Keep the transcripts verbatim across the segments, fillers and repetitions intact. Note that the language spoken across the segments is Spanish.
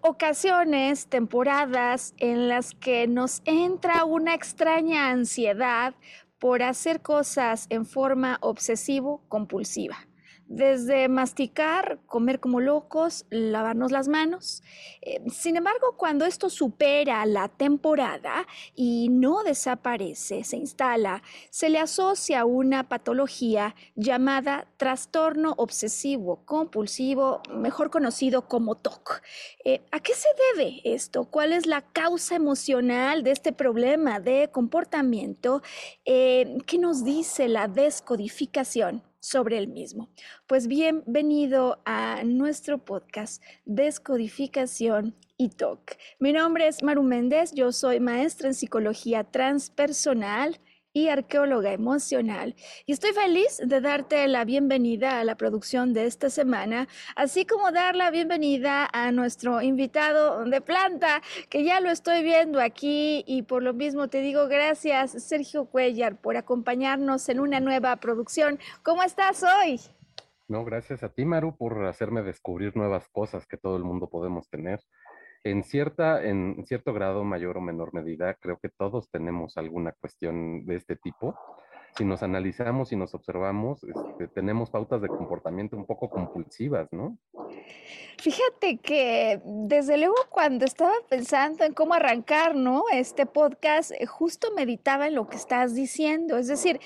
Ocasiones, temporadas en las que nos entra una extraña ansiedad por hacer cosas en forma obsesivo-compulsiva. Desde masticar, comer como locos, lavarnos las manos. Eh, sin embargo, cuando esto supera la temporada y no desaparece, se instala, se le asocia una patología llamada trastorno obsesivo-compulsivo, mejor conocido como T O C. Eh, ¿A qué se debe esto? ¿Cuál es la causa emocional de este problema de comportamiento? Eh, ¿Qué nos dice la descodificación sobre el mismo? Pues bienvenido a nuestro podcast Descodificación y T O C. Mi nombre es Maru Méndez, yo soy maestra en psicología transpersonal y arqueóloga emocional, y estoy feliz de darte la bienvenida a la producción de esta semana, así como dar la bienvenida a nuestro invitado de planta, que ya lo estoy viendo aquí, y por lo mismo te digo gracias, Sergio Cuellar, por acompañarnos en una nueva producción. ¿Cómo estás hoy? No, gracias a ti, Maru, por hacerme descubrir nuevas cosas que todo el mundo podemos tener. En cierta, en cierto grado, mayor o menor medida, creo que todos tenemos alguna cuestión de este tipo. Si nos analizamos y nos observamos, este, tenemos pautas de comportamiento un poco compulsivas, ¿no? Fíjate que desde luego cuando estaba pensando en cómo arrancar, ¿no?, este podcast, justo meditaba en lo que estás diciendo, es decir,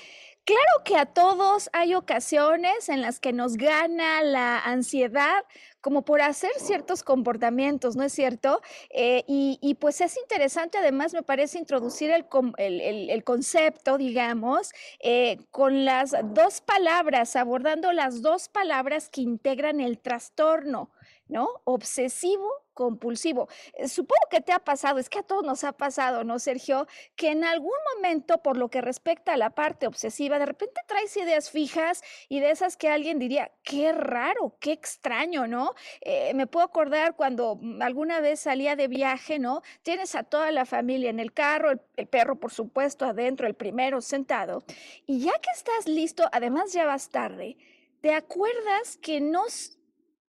claro que a todos hay ocasiones en las que nos gana la ansiedad como por hacer ciertos comportamientos, ¿no es cierto? Eh, y, y pues es interesante, además me parece introducir el, el, el, el concepto, digamos, eh, con las dos palabras, abordando las dos palabras que integran el trastorno, ¿no? Obsesivo, compulsivo. Supongo que te ha pasado, es que a todos nos ha pasado, ¿no, Sergio? Que en algún momento, por lo que respecta a la parte obsesiva, de repente traes ideas fijas y de esas que alguien diría, qué raro, qué extraño, ¿no? Eh, me puedo acordar cuando alguna vez salía de viaje, ¿no? Tienes a toda la familia en el carro, el, el perro, por supuesto, adentro, el primero sentado, y ya que estás listo, además ya vas tarde, ¿te acuerdas que no,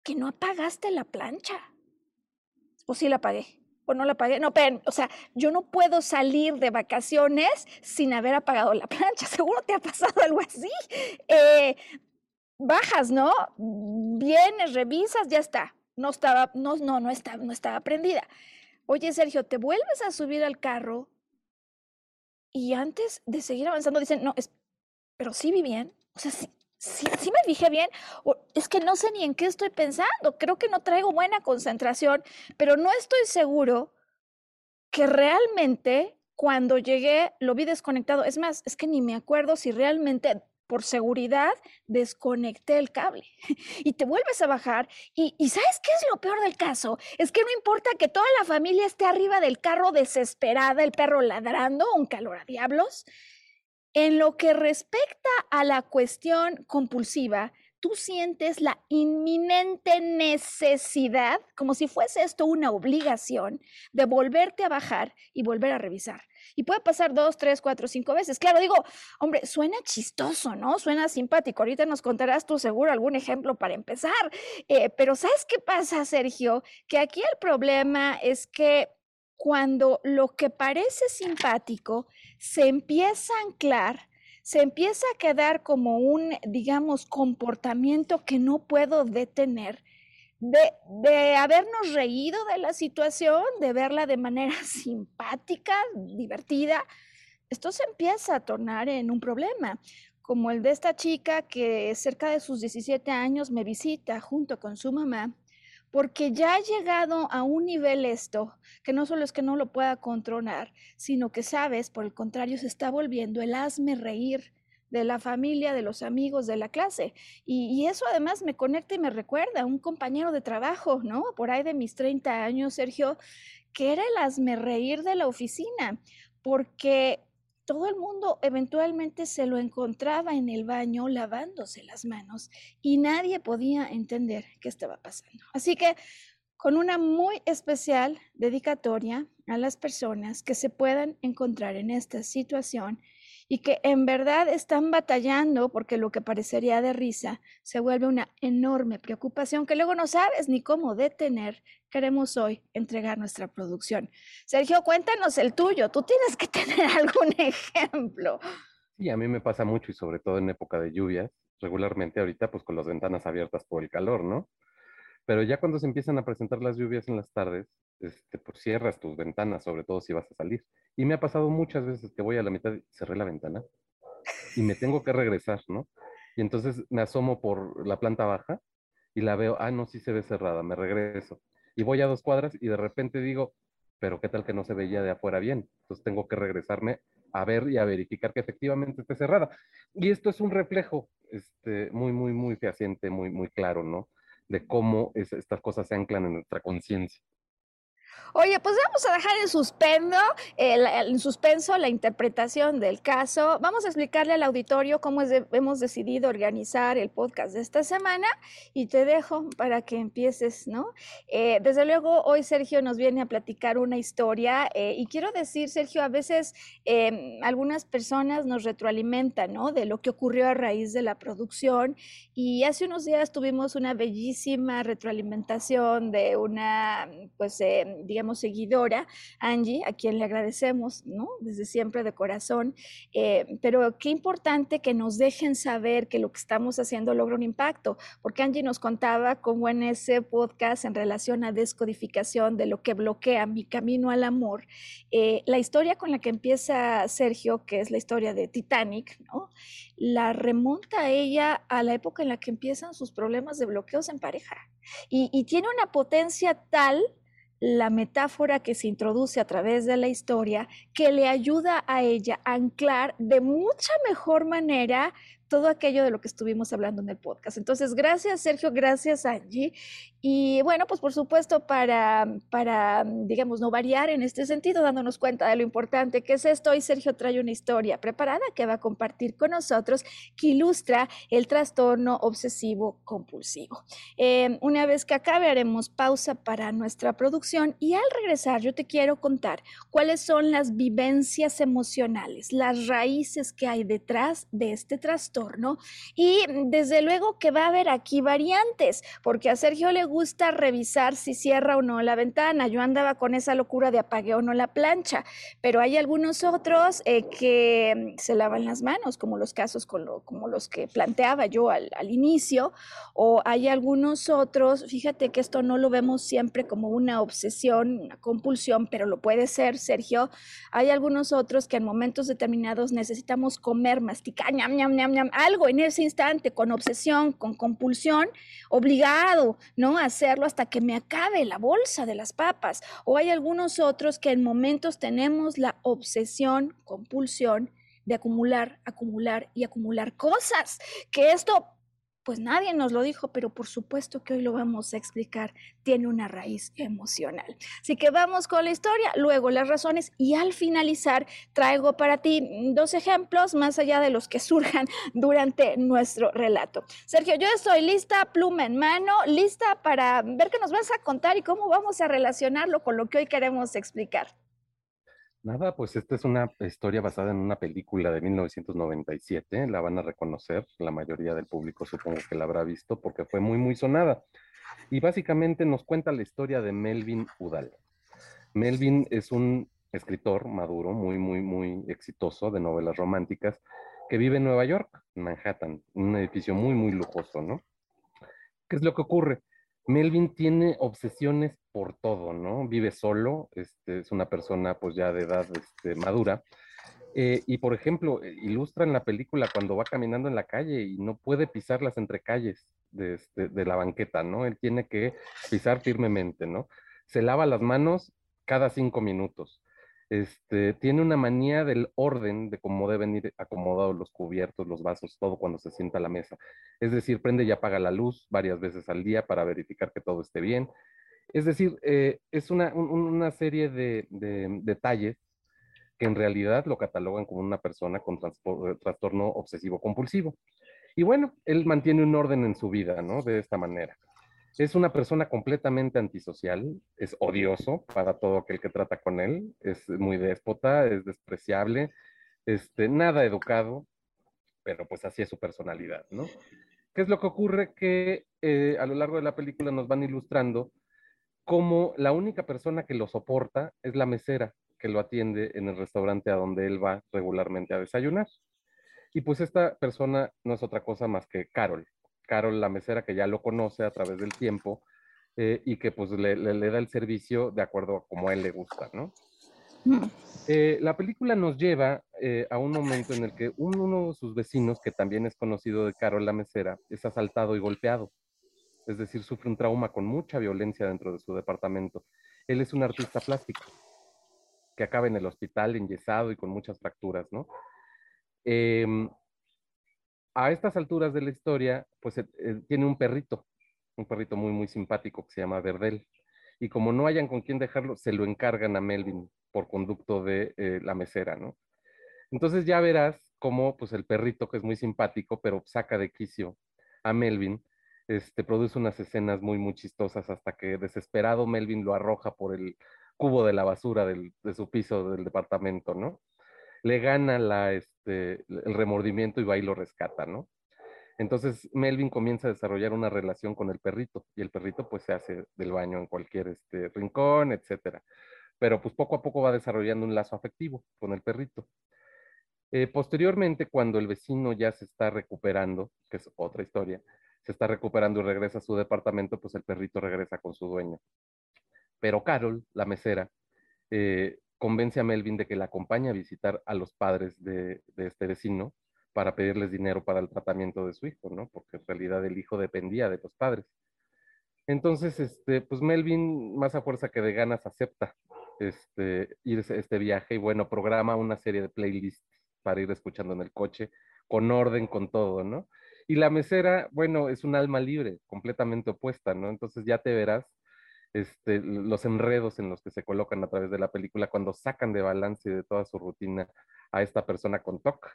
que no apagaste la plancha? O sí la pagué, o no la pagué. No, pero, o sea, yo no puedo salir de vacaciones sin haber apagado la plancha. Seguro te ha pasado algo así. Eh, bajas, ¿no? Vienes, revisas, ya está. No estaba, no, no, no estaba, no estaba prendida. Oye, Sergio, te vuelves a subir al carro y antes de seguir avanzando dicen, no, es, pero sí vi bien. O sea, sí. Sí, sí me fijé bien, es que no sé ni en qué estoy pensando, creo que no traigo buena concentración, pero no estoy seguro que realmente cuando llegué lo vi desconectado. Es más, es que ni me acuerdo si realmente por seguridad desconecté el cable. Y te vuelves a bajar y, y ¿sabes qué es lo peor del caso? Es que no importa que toda la familia esté arriba del carro desesperada, el perro ladrando, un calor a diablos. En lo que respecta a la cuestión compulsiva, tú sientes la inminente necesidad, como si fuese esto una obligación, de volverte a bajar y volver a revisar. Y puede pasar dos, tres, cuatro, cinco veces. Claro, digo, hombre, suena chistoso, ¿no? Suena simpático. Ahorita nos contarás tú seguro algún ejemplo para empezar. Eh, pero ¿sabes qué pasa, Sergio? Que aquí el problema es que cuando lo que parece simpático se empieza a anclar, se empieza a quedar como un, digamos, comportamiento que no puedo detener, de, de habernos reído de la situación, de verla de manera simpática, divertida. Esto se empieza a tornar en un problema, como el de esta chica que cerca de sus diecisiete años me visita junto con su mamá, porque ya ha llegado a un nivel esto, que no solo es que no lo pueda controlar, sino que, sabes, por el contrario, se está volviendo el hazme reír de la familia, de los amigos, de la clase. Y, y eso además me conecta y me recuerda a un compañero de trabajo, ¿no? Por ahí de mis treinta años, Sergio, que era el hazme reír de la oficina, porque todo el mundo eventualmente se lo encontraba en el baño lavándose las manos y nadie podía entender qué estaba pasando. Así que con una muy especial dedicatoria a las personas que se puedan encontrar en esta situación y que en verdad están batallando porque lo que parecería de risa se vuelve una enorme preocupación que luego no sabes ni cómo detener. Queremos hoy entregar nuestra producción. Sergio, cuéntanos el tuyo. Tú tienes que tener algún ejemplo. Sí, a mí me pasa mucho y sobre todo en época de lluvias. Regularmente ahorita pues con las ventanas abiertas por el calor, ¿no? Pero ya cuando se empiezan a presentar las lluvias en las tardes, este, pues cierras tus ventanas, sobre todo si vas a salir. Y me ha pasado muchas veces que voy a la mitad y cerré la ventana y me tengo que regresar, ¿no? Y entonces me asomo por la planta baja y la veo, ah, no, sí se ve cerrada, me regreso. Y voy a dos cuadras y de repente digo, pero qué tal que no se veía de afuera bien. Entonces tengo que regresarme a ver y a verificar que efectivamente esté cerrada. Y esto es un reflejo este, muy, muy, muy fehaciente, muy, muy claro, ¿no? De cómo es, estas cosas se anclan en nuestra conciencia. Oye, pues vamos a dejar en suspendo, eh, la, en suspenso la interpretación del caso. Vamos a explicarle al auditorio cómo es de, hemos decidido organizar el podcast de esta semana y te dejo para que empieces, ¿no? Eh, desde luego, hoy Sergio nos viene a platicar una historia eh, y quiero decir, Sergio, a veces eh, algunas personas nos retroalimentan, ¿no? De lo que ocurrió a raíz de la producción y hace unos días tuvimos una bellísima retroalimentación de una, pues, eh, digamos, seguidora, Angie, a quien le agradecemos, ¿no? Desde siempre de corazón, eh, pero qué importante que nos dejen saber que lo que estamos haciendo logra un impacto, porque Angie nos contaba cómo en ese podcast en relación a descodificación de lo que bloquea mi camino al amor, eh, la historia con la que empieza Sergio, que es la historia de Titanic, ¿no? La remonta a ella a la época en la que empiezan sus problemas de bloqueos en pareja y, y tiene una potencia tal la metáfora que se introduce a través de la historia que le ayuda a ella a anclar de mucha mejor manera todo aquello de lo que estuvimos hablando en el podcast. Entonces, gracias Sergio, gracias Angie. Y bueno, pues por supuesto para, para, digamos, no variar en este sentido, dándonos cuenta de lo importante que es esto, y Sergio trae una historia preparada que va a compartir con nosotros que ilustra el trastorno obsesivo-compulsivo. Eh, una vez que acabe, haremos pausa para nuestra producción y al regresar yo te quiero contar cuáles son las vivencias emocionales, las raíces que hay detrás de este trastorno. ¿No? Y desde luego que va a haber aquí variantes, porque a Sergio le gusta revisar si cierra o no la ventana. Yo andaba con esa locura de apagué o no la plancha, pero hay algunos otros eh, que se lavan las manos, como los casos con lo, como los que planteaba yo al, al inicio, o hay algunos otros, fíjate que esto no lo vemos siempre como una obsesión, una compulsión, pero lo puede ser, Sergio. Hay algunos otros que en momentos determinados necesitamos comer, masticar, ñam, ñam, ñam, ñam, algo en ese instante, con obsesión, con compulsión, obligado, ¿no? A hacerlo hasta que me acabe la bolsa de las papas. O hay algunos otros que en momentos tenemos la obsesión, compulsión de acumular, acumular y acumular cosas, que esto Pues nadie nos lo dijo, pero por supuesto que hoy lo vamos a explicar. Tiene una raíz emocional. Así que vamos con la historia, luego las razones y al finalizar traigo para ti dos ejemplos más allá de los que surjan durante nuestro relato. Sergio, yo estoy lista, pluma en mano, lista para ver qué nos vas a contar y cómo vamos a relacionarlo con lo que hoy queremos explicar. Nada, pues esta es una historia basada en una película de mil novecientos noventa y siete, la van a reconocer, la mayoría del público supongo que la habrá visto porque fue muy muy sonada, y básicamente nos cuenta la historia de Melvin Udall. Melvin es un escritor maduro, muy muy muy exitoso, de novelas románticas, que vive en Nueva York, en Manhattan, en un edificio muy muy lujoso, ¿no? ¿Qué es lo que ocurre? Melvin tiene obsesiones por todo, ¿no? Vive solo, este, es una persona pues ya de edad este, madura, eh, y por ejemplo, ilustra en la película cuando va caminando en la calle y no puede pisar las entrecalles de, este, de la banqueta, ¿no? Él tiene que pisar firmemente, ¿no? Se lava las manos cada cinco minutos. Este, tiene una manía del orden, de cómo deben ir acomodados los cubiertos, los vasos, todo cuando se sienta a la mesa. Es decir, prende y apaga la luz varias veces al día para verificar que todo esté bien. Es decir, eh, es una, un, una serie de, de, de detalles que en realidad lo catalogan como una persona con trastorno obsesivo-compulsivo. Y bueno, él mantiene un orden en su vida, ¿no? De esta manera. Es una persona completamente antisocial, es odioso para todo aquel que trata con él, es muy déspota, es despreciable, este, nada educado, pero pues así es su personalidad, ¿no? ¿Qué es lo que ocurre? Que eh, a lo largo de la película nos van ilustrando cómo la única persona que lo soporta es la mesera que lo atiende en el restaurante a donde él va regularmente a desayunar. Y pues esta persona no es otra cosa más que Carol. Carol, la mesera, que ya lo conoce a través del tiempo eh, y que pues le, le, le da el servicio de acuerdo a como a él le gusta, ¿no? Eh, la película nos lleva eh, a un momento en el que un, uno de sus vecinos, que también es conocido de Carol, la mesera, es asaltado y golpeado. Es decir, sufre un trauma con mucha violencia dentro de su departamento. Él es un artista plástico que acaba en el hospital enyesado y con muchas fracturas, ¿no? Eh, A estas alturas de la historia, pues eh, tiene un perrito, un perrito muy, muy simpático que se llama Verdell. Y como no hayan con quién dejarlo, se lo encargan a Melvin por conducto de eh, la mesera, ¿no? Entonces ya verás cómo pues, el perrito, que es muy simpático, pero saca de quicio a Melvin, este, produce unas escenas muy, muy chistosas hasta que desesperado Melvin lo arroja por el cubo de la basura del, de su piso del departamento, ¿no? Le gana la, este, el remordimiento y va y lo rescata, ¿no? Entonces Melvin comienza a desarrollar una relación con el perrito, y el perrito pues se hace del baño en cualquier este, rincón, etcétera. Pero pues poco a poco va desarrollando un lazo afectivo con el perrito. Eh, posteriormente, cuando el vecino ya se está recuperando, que es otra historia, se está recuperando y regresa a su departamento, pues el perrito regresa con su dueño. Pero Carol, la mesera, eh, convence a Melvin de que la acompañe a visitar a los padres de, de este vecino para pedirles dinero para el tratamiento de su hijo, ¿no? Porque en realidad el hijo dependía de los padres. Entonces, este, pues Melvin, más a fuerza que de ganas, acepta este, ir a este viaje y bueno, programa una serie de playlists para ir escuchando en el coche, con orden, con todo, ¿no? Y la mesera, bueno, es un alma libre, completamente opuesta, ¿no? Entonces ya te verás Este, los enredos en los que se colocan a través de la película cuando sacan de balance y de toda su rutina a esta persona con T O C.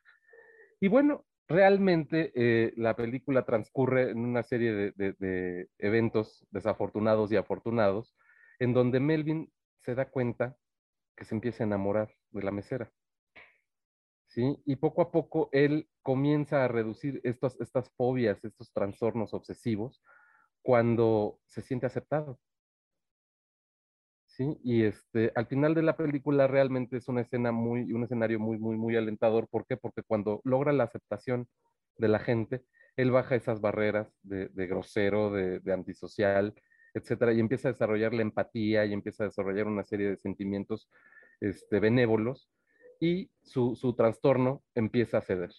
Y bueno, realmente eh, la película transcurre en una serie de, de, de eventos desafortunados y afortunados en donde Melvin se da cuenta que se empieza a enamorar de la mesera, ¿sí? Y poco a poco él comienza a reducir estos, estas fobias, estos trastornos obsesivos cuando se siente aceptado. Sí, y este, al final de la película realmente es una escena muy, un escenario muy, muy, muy alentador. ¿Por qué? Porque cuando logra la aceptación de la gente, él baja esas barreras de, de grosero, de, de antisocial, etcétera, y empieza a desarrollar la empatía y empieza a desarrollar una serie de sentimientos este, benévolos, y su, su trastorno empieza a ceder,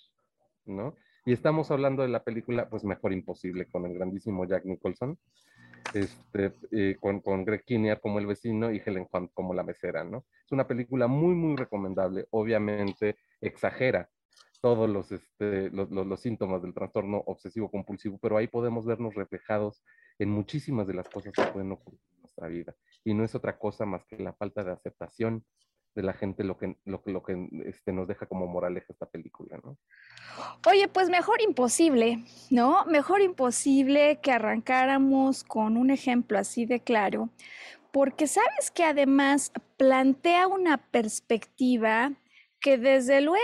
¿no? Y estamos hablando de la película, pues, Mejor Imposible, con el grandísimo Jack Nicholson, Este, eh, con, con Greg Kinnear como el vecino y Helen Hunt como la mesera, ¿no? Es una película muy, muy recomendable. Obviamente exagera todos los, este, los, los, los síntomas del trastorno obsesivo-compulsivo, pero ahí podemos vernos reflejados en muchísimas de las cosas que pueden ocurrir en nuestra vida. Y no es otra cosa más que la falta de aceptación de la gente, lo que, lo, lo que este, nos deja como moraleja esta película, ¿no? Oye, pues Mejor Imposible, ¿no? Mejor Imposible que arrancáramos con un ejemplo así de claro, porque sabes que además plantea una perspectiva que desde luego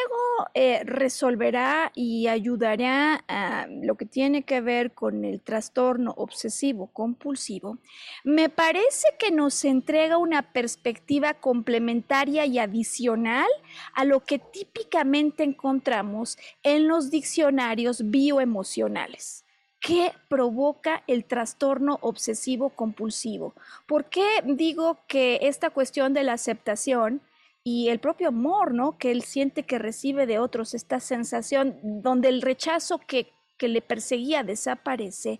eh, resolverá y ayudará a lo que tiene que ver con el trastorno obsesivo-compulsivo. Me parece que nos entrega una perspectiva complementaria y adicional a lo que típicamente encontramos en los diccionarios bioemocionales. ¿Qué provoca el trastorno obsesivo-compulsivo? ¿Por qué digo que esta cuestión de la aceptación y el propio amor, ¿no?, que él siente que recibe de otros, esta sensación donde el rechazo que, que le perseguía desaparece,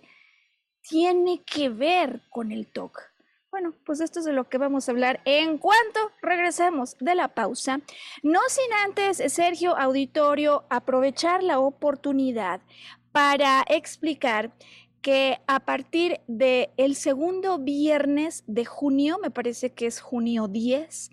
tiene que ver con el T O C? Bueno, pues esto es de lo que vamos a hablar en cuanto regresemos de la pausa. No sin antes, Sergio, auditorio, aprovechar la oportunidad para explicar que a partir del segundo viernes de junio, me parece que es junio diez,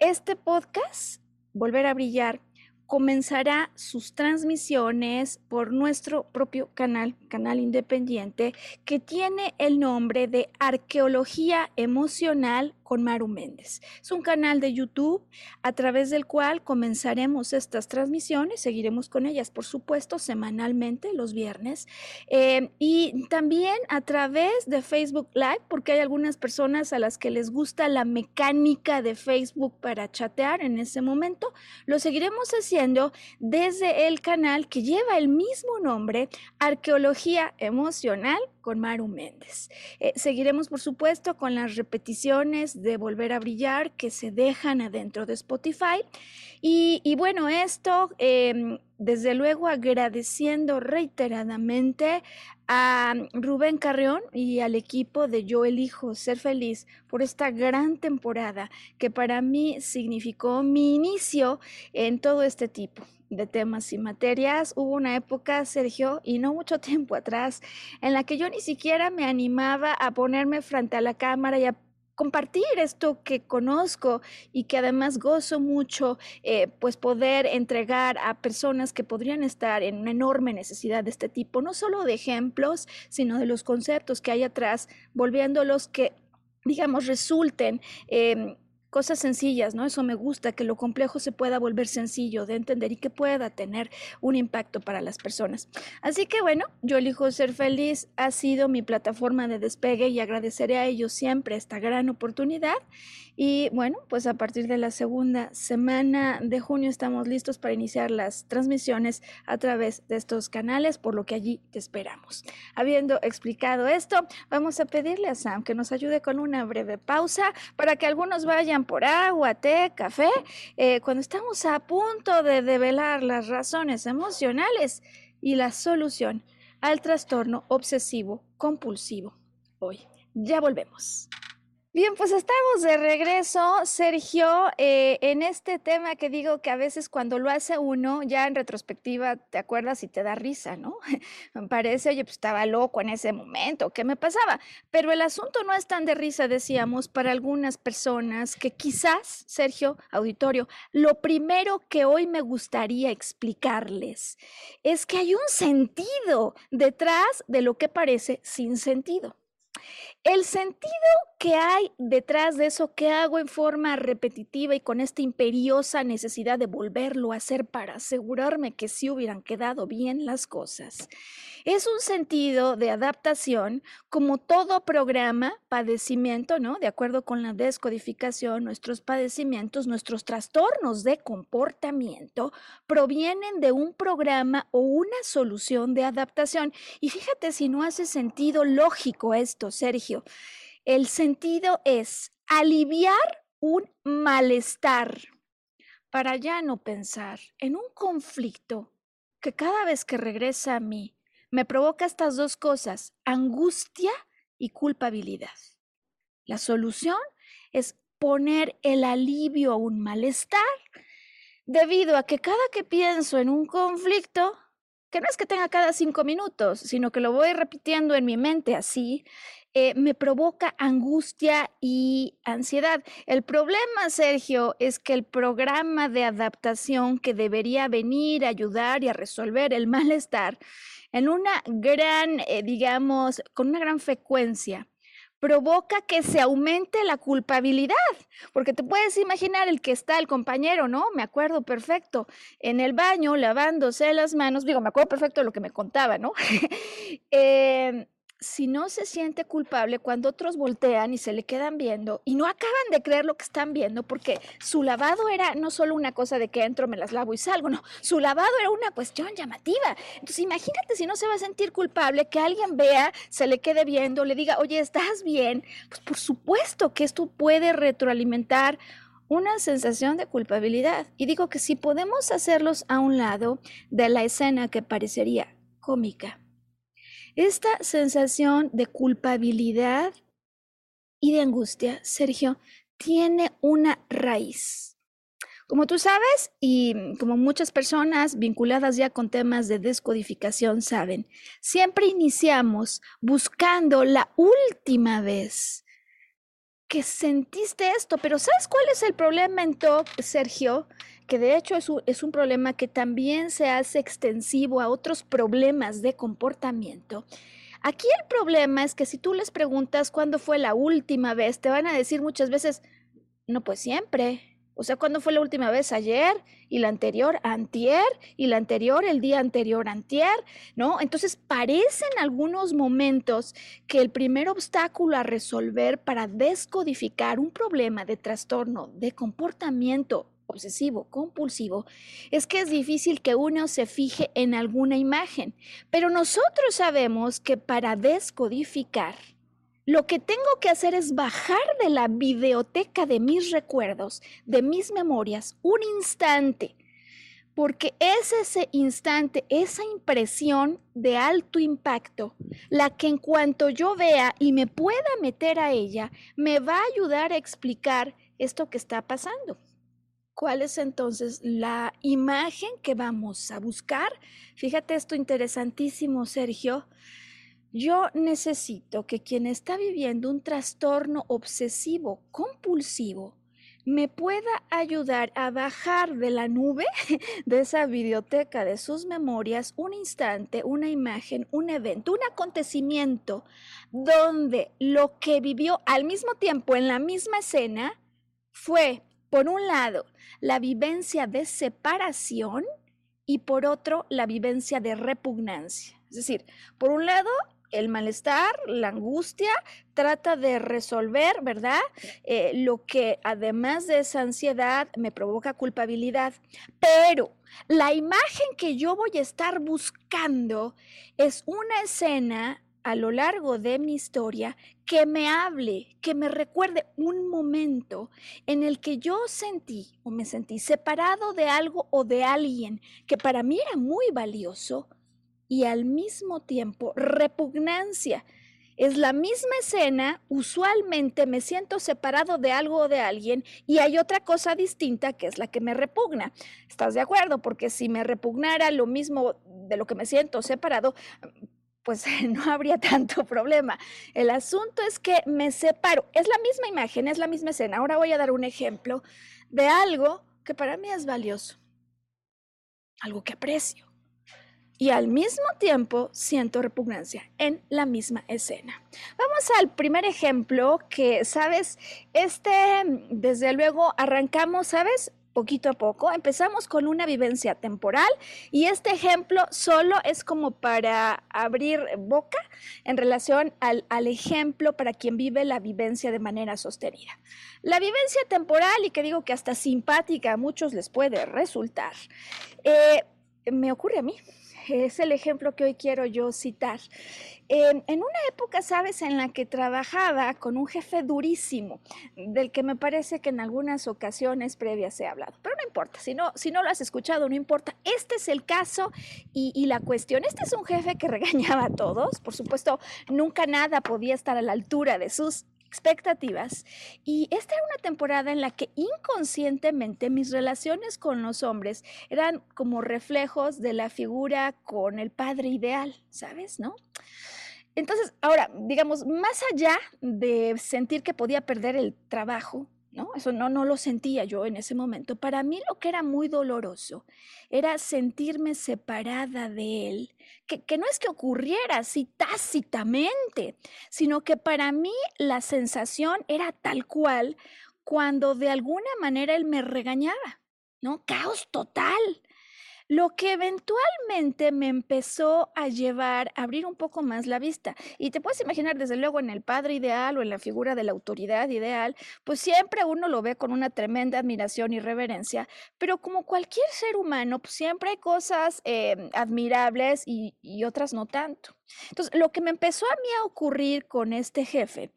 este podcast, Volver a Brillar, comenzará sus transmisiones por nuestro propio canal, Canal Independiente, que tiene el nombre de Arqueología Emocional con Maru Méndez. Es un canal de YouTube a través del cual comenzaremos estas transmisiones, seguiremos con ellas, por supuesto, semanalmente los viernes, eh, y también a través de Facebook Live, porque hay algunas personas a las que les gusta la mecánica de Facebook para chatear en ese momento. Lo seguiremos haciendo desde el canal que lleva el mismo nombre, Arqueología Emocional con Maru Méndez. Eh, seguiremos, por supuesto, con las repeticiones de Volver a Brillar que se dejan adentro de Spotify. Y, y bueno, esto, eh, desde luego agradeciendo reiteradamente a Rubén Carreón y al equipo de Yo Elijo Ser Feliz por esta gran temporada que para mí significó mi inicio en todo este tipo de temas y materias. Hubo una época, Sergio, y no mucho tiempo atrás, en la que yo ni siquiera me animaba a ponerme frente a la cámara y a compartir esto que conozco y que además gozo mucho, eh, pues poder entregar a personas que podrían estar en una enorme necesidad de este tipo, no solo de ejemplos, sino de los conceptos que hay atrás, volviéndolos que, digamos, resulten eh, cosas sencillas, ¿no? Eso me gusta, que lo complejo se pueda volver sencillo de entender y que pueda tener un impacto para las personas. Así que bueno, Yo Elijo Ser Feliz ha sido mi plataforma de despegue y agradeceré a ellos siempre esta gran oportunidad. Y bueno, pues a partir de la segunda semana de junio estamos listos para iniciar las transmisiones a través de estos canales, por lo que allí te esperamos. Habiendo explicado esto, vamos a pedirle a Sam que nos ayude con una breve pausa para que algunos vayan por agua, té, café, eh, cuando estamos a punto de develar las razones emocionales y la solución al trastorno obsesivo-compulsivo. Hoy ya volvemos. Bien, pues estamos de regreso, Sergio, eh, en este tema que digo que a veces cuando lo hace uno, ya en retrospectiva te acuerdas y te da risa, ¿no? Parece, oye, pues estaba loco en ese momento, ¿qué me pasaba? Pero el asunto no es tan de risa, decíamos, para algunas personas que quizás, Sergio, auditorio, lo primero que hoy me gustaría explicarles es que hay un sentido detrás de lo que parece sin sentido. El sentido que hay detrás de eso que hago en forma repetitiva y con esta imperiosa necesidad de volverlo a hacer para asegurarme que sí hubieran quedado bien las cosas, es un sentido de adaptación, como todo programa, padecimiento, ¿no? De acuerdo con la descodificación, nuestros padecimientos, nuestros trastornos de comportamiento provienen de un programa o una solución de adaptación. Y fíjate si no hace sentido lógico esto, Sergio. El sentido es aliviar un malestar para ya no pensar en un conflicto que cada vez que regresa a mí me provoca estas dos cosas, angustia y culpabilidad. La solución es poner el alivio a un malestar debido a que cada que pienso en un conflicto, que no es que tenga cada cinco minutos, sino que lo voy repitiendo en mi mente así, eh, me provoca angustia y ansiedad. El problema, Sergio, es que el programa de adaptación que debería venir a ayudar y a resolver el malestar, en una gran, eh, digamos, con una gran frecuencia, provoca que se aumente la culpabilidad, porque te puedes imaginar el que está el compañero, ¿no? Me acuerdo perfecto, en el baño lavándose las manos, digo, me acuerdo perfecto de lo que me contaba, ¿no? eh, si no se siente culpable cuando otros voltean y se le quedan viendo y no acaban de creer lo que están viendo, porque su lavado era no solo una cosa de que entro, me las lavo y salgo, no, su lavado era una cuestión llamativa. Entonces imagínate si no se va a sentir culpable que alguien vea, se le quede viendo, le diga, oye, ¿estás bien? Pues por supuesto que esto puede retroalimentar una sensación de culpabilidad. Y digo que si podemos hacerlos a un lado de la escena que parecería cómica, esta sensación de culpabilidad y de angustia, Sergio, tiene una raíz. Como tú sabes, y como muchas personas vinculadas ya con temas de descodificación saben, siempre iniciamos buscando la última vez que sentiste esto. Pero ¿sabes cuál es el problema en T O C, Sergio? Que de hecho es un, es un problema que también se hace extensivo a otros problemas de comportamiento. Aquí el problema es que si tú les preguntas cuándo fue la última vez, te van a decir muchas veces, no, pues siempre. O sea, ¿cuándo fue la última vez? Ayer, y la anterior, antier, y la anterior, el día anterior, antier, ¿no? Entonces, parecen algunos momentos que el primer obstáculo a resolver para descodificar un problema de trastorno de comportamiento obsesivo, compulsivo, es que es difícil que uno se fije en alguna imagen. Pero nosotros sabemos que para descodificar, lo que tengo que hacer es bajar de la videoteca de mis recuerdos, de mis memorias, un instante, porque es ese instante, esa impresión de alto impacto, la que en cuanto yo vea y me pueda meter a ella, me va a ayudar a explicar esto que está pasando. ¿Cuál es entonces la imagen que vamos a buscar? Fíjate esto interesantísimo, Sergio. Yo necesito que quien está viviendo un trastorno obsesivo compulsivo me pueda ayudar a bajar de la nube, de esa videoteca de sus memorias, un instante, una imagen, un evento, un acontecimiento donde lo que vivió al mismo tiempo en la misma escena fue, por un lado, la vivencia de separación y por otro, la vivencia de repugnancia. Es decir, por un lado, el malestar, la angustia, trata de resolver, ¿verdad? Eh, lo que además de esa ansiedad me provoca culpabilidad. Pero la imagen que yo voy a estar buscando es una escena a lo largo de mi historia que me hable, que me recuerde un momento en el que yo sentí o me sentí separado de algo o de alguien que para mí era muy valioso y al mismo tiempo repugnancia. Es la misma escena, usualmente me siento separado de algo o de alguien y hay otra cosa distinta que es la que me repugna. ¿Estás de acuerdo? Porque si me repugnara lo mismo de lo que me siento separado, pues no habría tanto problema. El asunto es que me separo. Es la misma imagen, es la misma escena. Ahora voy a dar un ejemplo de algo que para mí es valioso, algo que aprecio. Y al mismo tiempo siento repugnancia en la misma escena. Vamos al primer ejemplo que, ¿sabes? Este, desde luego, arrancamos, ¿sabes? Poquito a poco, empezamos con una vivencia temporal y este ejemplo solo es como para abrir boca en relación al, al ejemplo para quien vive la vivencia de manera sostenida. La vivencia temporal, y que digo que hasta simpática a muchos les puede resultar, eh, me ocurre a mí. Es el ejemplo que hoy quiero yo citar. En, en una época, ¿sabes?, en la que trabajaba con un jefe durísimo, del que me parece que en algunas ocasiones previas he hablado. Pero no importa, si no, si no lo has escuchado, no importa. Este es el caso y, y la cuestión. Este es un jefe que regañaba a todos. Por supuesto, nunca nada podía estar a la altura de sus expectativas, y esta era una temporada en la que inconscientemente mis relaciones con los hombres eran como reflejos de la figura con el padre ideal, ¿sabes? ¿No? Entonces, ahora, digamos, más allá de sentir que podía perder el trabajo, ¿no? Eso no, no lo sentía yo en ese momento. Para mí lo que era muy doloroso era sentirme separada de él, que, que no es que ocurriera así tácitamente, sino que para mí la sensación era tal cual cuando de alguna manera él me regañaba, ¿no? Caos total. Lo que eventualmente me empezó a llevar a abrir un poco más la vista. Y te puedes imaginar, desde luego, en el padre ideal o en la figura de la autoridad ideal, pues siempre uno lo ve con una tremenda admiración y reverencia, pero como cualquier ser humano, pues siempre hay cosas eh, admirables y, y otras no tanto. Entonces, lo que me empezó a mí a ocurrir con este jefe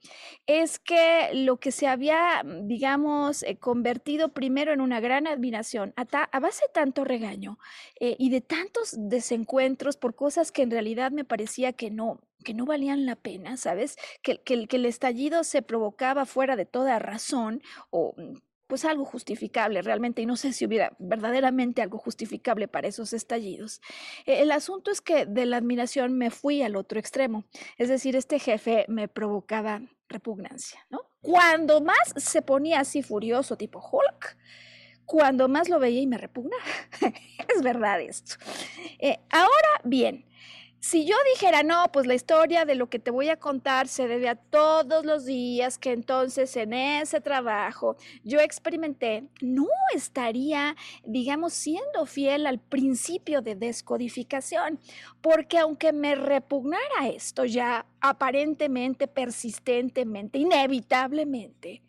es que lo que se había, digamos, eh, convertido primero en una gran admiración, a, ta, a base de tanto regaño eh, y de tantos desencuentros por cosas que en realidad me parecía que no, que no valían la pena, ¿sabes? Que, que, que el estallido se provocaba fuera de toda razón o... pues algo justificable realmente, y no sé si hubiera verdaderamente algo justificable para esos estallidos. El asunto es que de la admiración me fui al otro extremo, es decir, este jefe me provocaba repugnancia, ¿no? Cuando más se ponía así furioso, tipo Hulk, cuando más lo veía y me repugnaba. Es verdad esto. Eh, ahora bien, si yo dijera, no, pues la historia de lo que te voy a contar se debe a todos los días que entonces en ese trabajo yo experimenté, no estaría, digamos, siendo fiel al principio de descodificación, porque aunque me repugnara esto ya aparentemente, persistentemente, inevitablemente,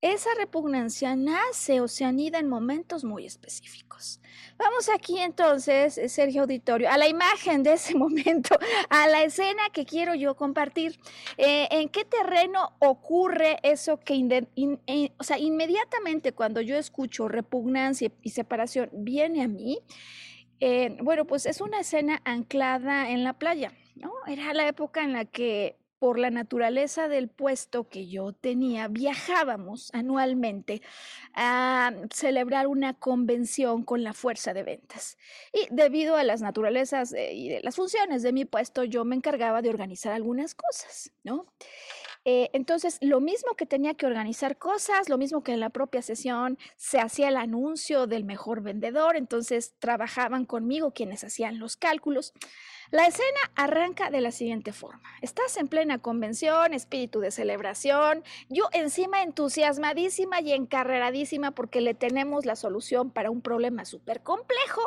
esa repugnancia nace o se anida en momentos muy específicos. Vamos aquí entonces, Sergio Auditorio, a la imagen de ese momento, a la escena que quiero yo compartir. Eh, ¿En qué terreno ocurre eso que in, in, in, o sea, inmediatamente cuando yo escucho repugnancia y separación viene a mí? Eh, bueno, pues es una escena anclada en la playa, ¿no? Era la época en la que, por la naturaleza del puesto que yo tenía, viajábamos anualmente a celebrar una convención con la fuerza de ventas. Y debido a las naturalezas y de las funciones de mi puesto, yo me encargaba de organizar algunas cosas, ¿no? Eh, entonces, lo mismo que tenía que organizar cosas, lo mismo que en la propia sesión se hacía el anuncio del mejor vendedor, entonces trabajaban conmigo quienes hacían los cálculos. La escena arranca de la siguiente forma. Estás en plena convención, espíritu de celebración, yo encima entusiasmadísima y encarreradísima porque le tenemos la solución para un problema súper complejo.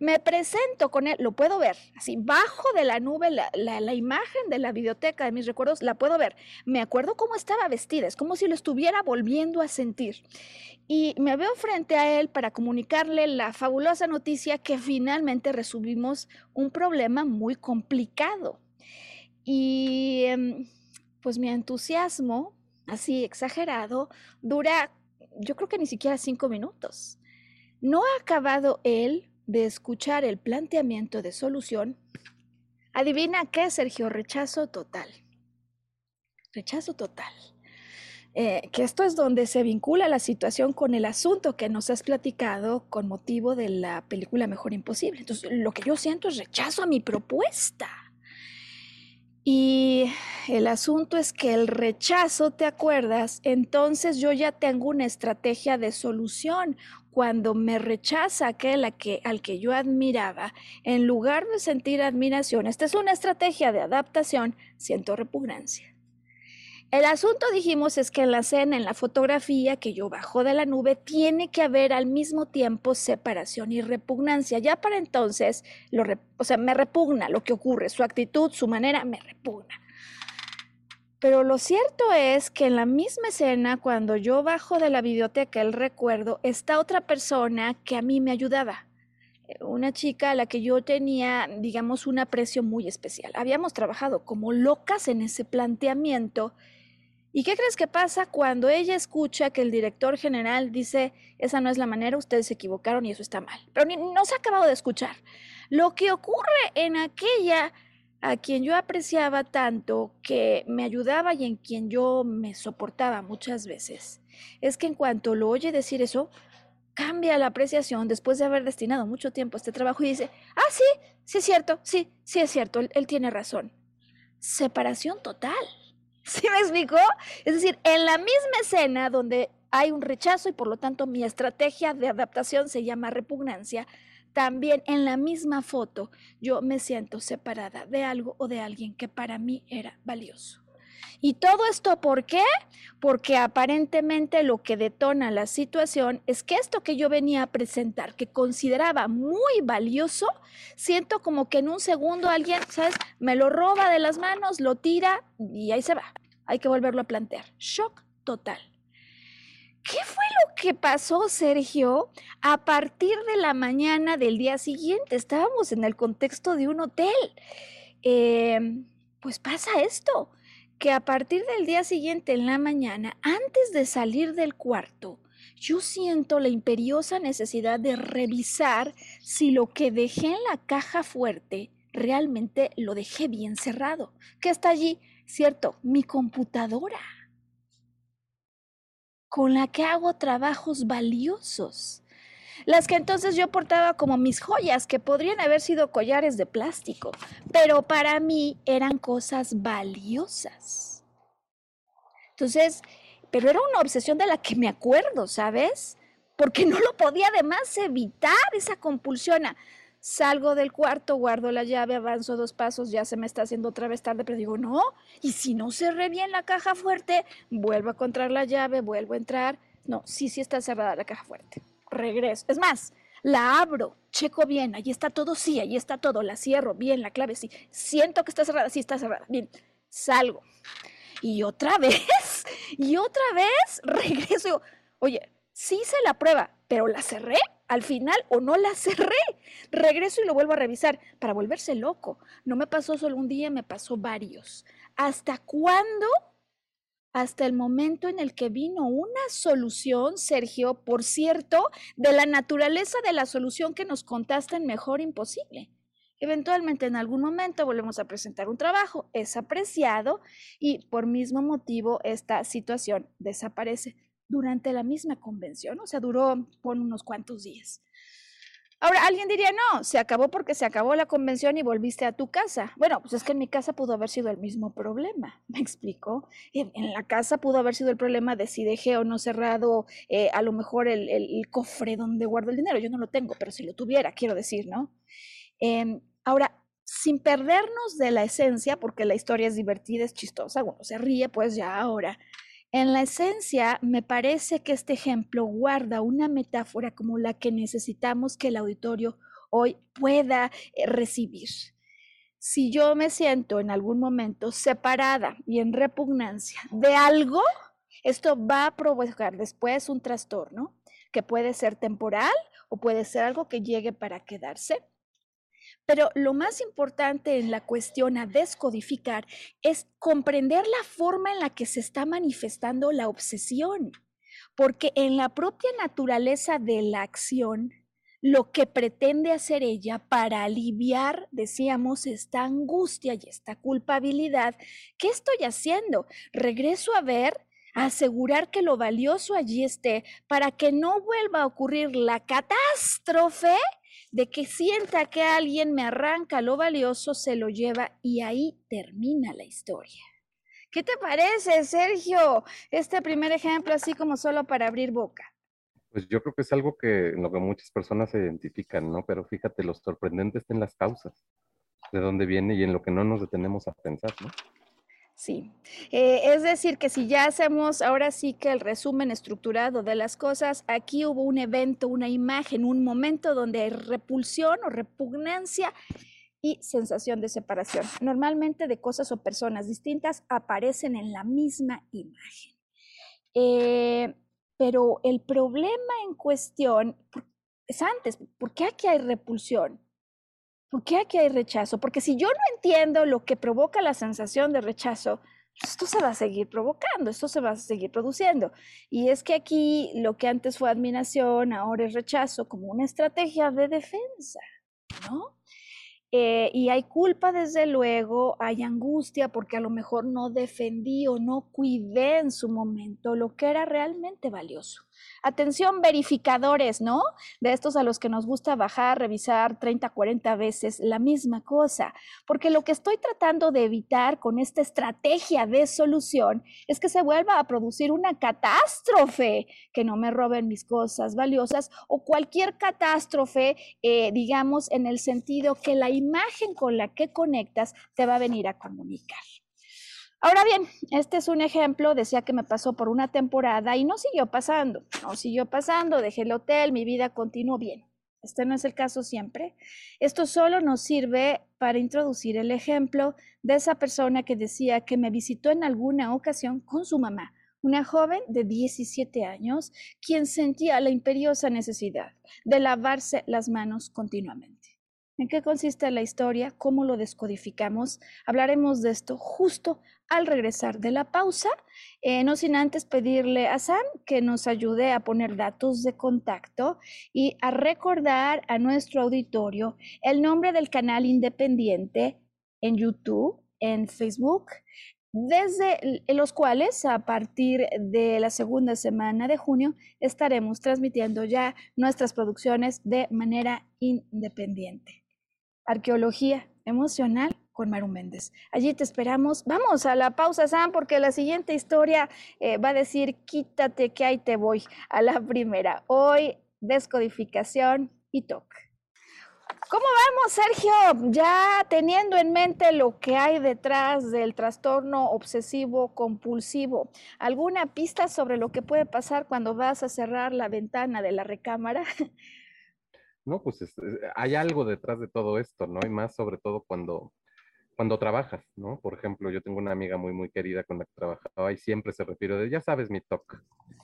Me presento con él, lo puedo ver, así bajo de la nube, la, la, la imagen de la biblioteca de mis recuerdos, la puedo ver. Me acuerdo cómo estaba vestida, es como si lo estuviera volviendo a sentir. Y me veo frente a él para comunicarle la fabulosa noticia que finalmente resolvimos un problema muy complicado. Y pues mi entusiasmo, así exagerado, dura yo creo que ni siquiera cinco minutos. No ha acabado él de escuchar el planteamiento de solución. Adivina qué, Sergio, rechazo total. Rechazo total. Eh, que esto es donde se vincula la situación con el asunto que nos has platicado con motivo de la película Mejor Imposible. Entonces, lo que yo siento es rechazo a mi propuesta. Y el asunto es que el rechazo, ¿te acuerdas? Entonces yo ya tengo una estrategia de solución. Cuando me rechaza aquel a que, al que yo admiraba, en lugar de sentir admiración, esta es una estrategia de adaptación, siento repugnancia. El asunto, dijimos, es que en la escena, en la fotografía que yo bajo de la nube, tiene que haber al mismo tiempo separación y repugnancia. Ya para entonces, lo rep- o sea, me repugna lo que ocurre, su actitud, su manera, me repugna. Pero lo cierto es que en la misma escena, cuando yo bajo de la biblioteca el recuerdo, está otra persona que a mí me ayudaba. Una chica a la que yo tenía, digamos, un aprecio muy especial. Habíamos trabajado como locas en ese planteamiento. ¿Y qué crees que pasa cuando ella escucha que el director general dice, esa no es la manera, ustedes se equivocaron y eso está mal? Pero ni, no se ha acabado de escuchar. Lo que ocurre en aquella a quien yo apreciaba tanto, que me ayudaba y en quien yo me soportaba muchas veces. Es que en cuanto lo oye decir eso, cambia la apreciación después de haber destinado mucho tiempo a este trabajo y dice, ah, sí, sí es cierto, sí, sí es cierto, él, él tiene razón. Separación total. ¿Sí me explicó? Es decir, en la misma escena donde hay un rechazo y por lo tanto mi estrategia de adaptación se llama repugnancia, también en la misma foto yo me siento separada de algo o de alguien que para mí era valioso. ¿Y todo esto por qué? Porque aparentemente lo que detona la situación es que esto que yo venía a presentar, que consideraba muy valioso, siento como que en un segundo alguien, ¿sabes?, me lo roba de las manos, lo tira y ahí se va. Hay que volverlo a plantear. Shock total. ¿Qué fue lo que pasó, Sergio? A partir de la mañana del día siguiente, estábamos en el contexto de un hotel. Eh, pues pasa esto, que a partir del día siguiente en la mañana, antes de salir del cuarto, yo siento la imperiosa necesidad de revisar si lo que dejé en la caja fuerte realmente lo dejé bien cerrado. ¿Qué está allí? Cierto, mi computadora, con la que hago trabajos valiosos. Las que entonces yo portaba como mis joyas, que podrían haber sido collares de plástico, pero para mí eran cosas valiosas. Entonces, pero era una obsesión de la que me acuerdo, ¿sabes? Porque no lo podía además evitar, esa compulsión a, salgo del cuarto, guardo la llave, avanzo dos pasos, ya se me está haciendo otra vez tarde, pero digo, no, y si no cerré bien la caja fuerte, vuelvo a encontrar la llave, vuelvo a entrar, no, sí, sí está cerrada la caja fuerte. Regreso, es más, la abro, checo bien, ahí está todo, sí, ahí está todo, la cierro bien, la clave, sí, siento que está cerrada, sí, está cerrada, bien, salgo, y otra vez, y otra vez, regreso, digo, oye, sí hice la prueba, pero la cerré al final o no la cerré, regreso y lo vuelvo a revisar, para volverse loco, no me pasó solo un día, me pasó varios, ¿hasta cuándo? Hasta el momento en el que vino una solución, Sergio, por cierto, de la naturaleza de la solución que nos contaste en Mejor Imposible. Eventualmente, en algún momento, volvemos a presentar un trabajo, es apreciado y por mismo motivo esta situación desaparece durante la misma convención, o sea, duró por unos cuantos días. Ahora, alguien diría, no, se acabó porque se acabó la convención y volviste a tu casa. Bueno, pues es que en mi casa pudo haber sido el mismo problema, ¿me explico? En, en la casa pudo haber sido el problema de si dejé o no cerrado eh, a lo mejor el, el, el cofre donde guardo el dinero. Yo no lo tengo, pero si lo tuviera, quiero decir, ¿no? Eh, ahora, sin perdernos de la esencia, porque la historia es divertida, es chistosa, uno se ríe, pues ya ahora. En la esencia, me parece que este ejemplo guarda una metáfora como la que necesitamos que el auditorio hoy pueda recibir. Si yo me siento en algún momento separada y en repugnancia de algo, esto va a provocar después un trastorno que puede ser temporal o puede ser algo que llegue para quedarse. Pero lo más importante en la cuestión a descodificar es comprender la forma en la que se está manifestando la obsesión, porque en la propia naturaleza de la acción, lo que pretende hacer ella para aliviar, decíamos, esta angustia y esta culpabilidad, ¿qué estoy haciendo? Regreso a ver, a asegurar que lo valioso allí esté para que no vuelva a ocurrir la catástrofe de que sienta que alguien me arranca lo valioso, se lo lleva y ahí termina la historia. ¿Qué te parece, Sergio, este primer ejemplo así como solo para abrir boca? Pues yo creo que es algo que, en lo que muchas personas se identifican, ¿no? Pero fíjate, lo sorprendente está en las causas, de dónde viene y en lo que no nos detenemos a pensar, ¿no? Sí, eh, es decir que si ya hacemos ahora sí que el resumen estructurado de las cosas, aquí hubo un evento, una imagen, un momento donde hay repulsión o repugnancia y sensación de separación. Normalmente de cosas o personas distintas aparecen en la misma imagen. Eh, pero el problema en cuestión es antes, ¿por qué aquí hay repulsión? ¿Por qué aquí hay rechazo? Porque si yo no entiendo lo que provoca la sensación de rechazo, esto se va a seguir provocando, esto se va a seguir produciendo. Y es que aquí lo que antes fue admiración, ahora es rechazo como una estrategia de defensa, ¿no? Eh, y hay culpa, desde luego, hay angustia porque a lo mejor no defendí o no cuidé en su momento lo que era realmente valioso. Atención, verificadores, ¿no? De estos a los que nos gusta bajar, revisar treinta, cuarenta veces la misma cosa. Porque lo que estoy tratando de evitar con esta estrategia de solución es que se vuelva a producir una catástrofe, que no me roben mis cosas valiosas, o cualquier catástrofe, eh, digamos, en el sentido que la imagen con la que conectas te va a venir a comunicar. Ahora bien, este es un ejemplo, decía que me pasó por una temporada y no siguió pasando, no siguió pasando, dejé el hotel, mi vida continuó bien. Este no es el caso siempre. Esto solo nos sirve para introducir el ejemplo de esa persona que decía que me visitó en alguna ocasión con su mamá, una joven de diecisiete años, quien sentía la imperiosa necesidad de lavarse las manos continuamente. ¿En qué consiste la historia? ¿Cómo lo descodificamos? Hablaremos de esto justo al regresar de la pausa, eh, no sin antes pedirle a Sam que nos ayude a poner datos de contacto y a recordar a nuestro auditorio el nombre del canal independiente en YouTube, en Facebook, desde los cuales a partir de la segunda semana de junio estaremos transmitiendo ya nuestras producciones de manera independiente. Arqueología Emocional con Maru Méndez. Allí te esperamos. Vamos a la pausa, Sam, porque la siguiente historia eh, va a decir quítate que ahí te voy a la primera. Hoy, descodificación y toque. ¿Cómo vamos, Sergio? Ya teniendo en mente lo que hay detrás del trastorno obsesivo-compulsivo, ¿alguna pista sobre lo que puede pasar cuando vas a cerrar la ventana de la recámara? No, pues es, hay algo detrás de todo esto, ¿no? Y más sobre todo cuando, cuando trabajas, ¿no? Por ejemplo, yo tengo una amiga muy, muy querida con la que trabajaba y siempre se refiere de, ya sabes, mi toque.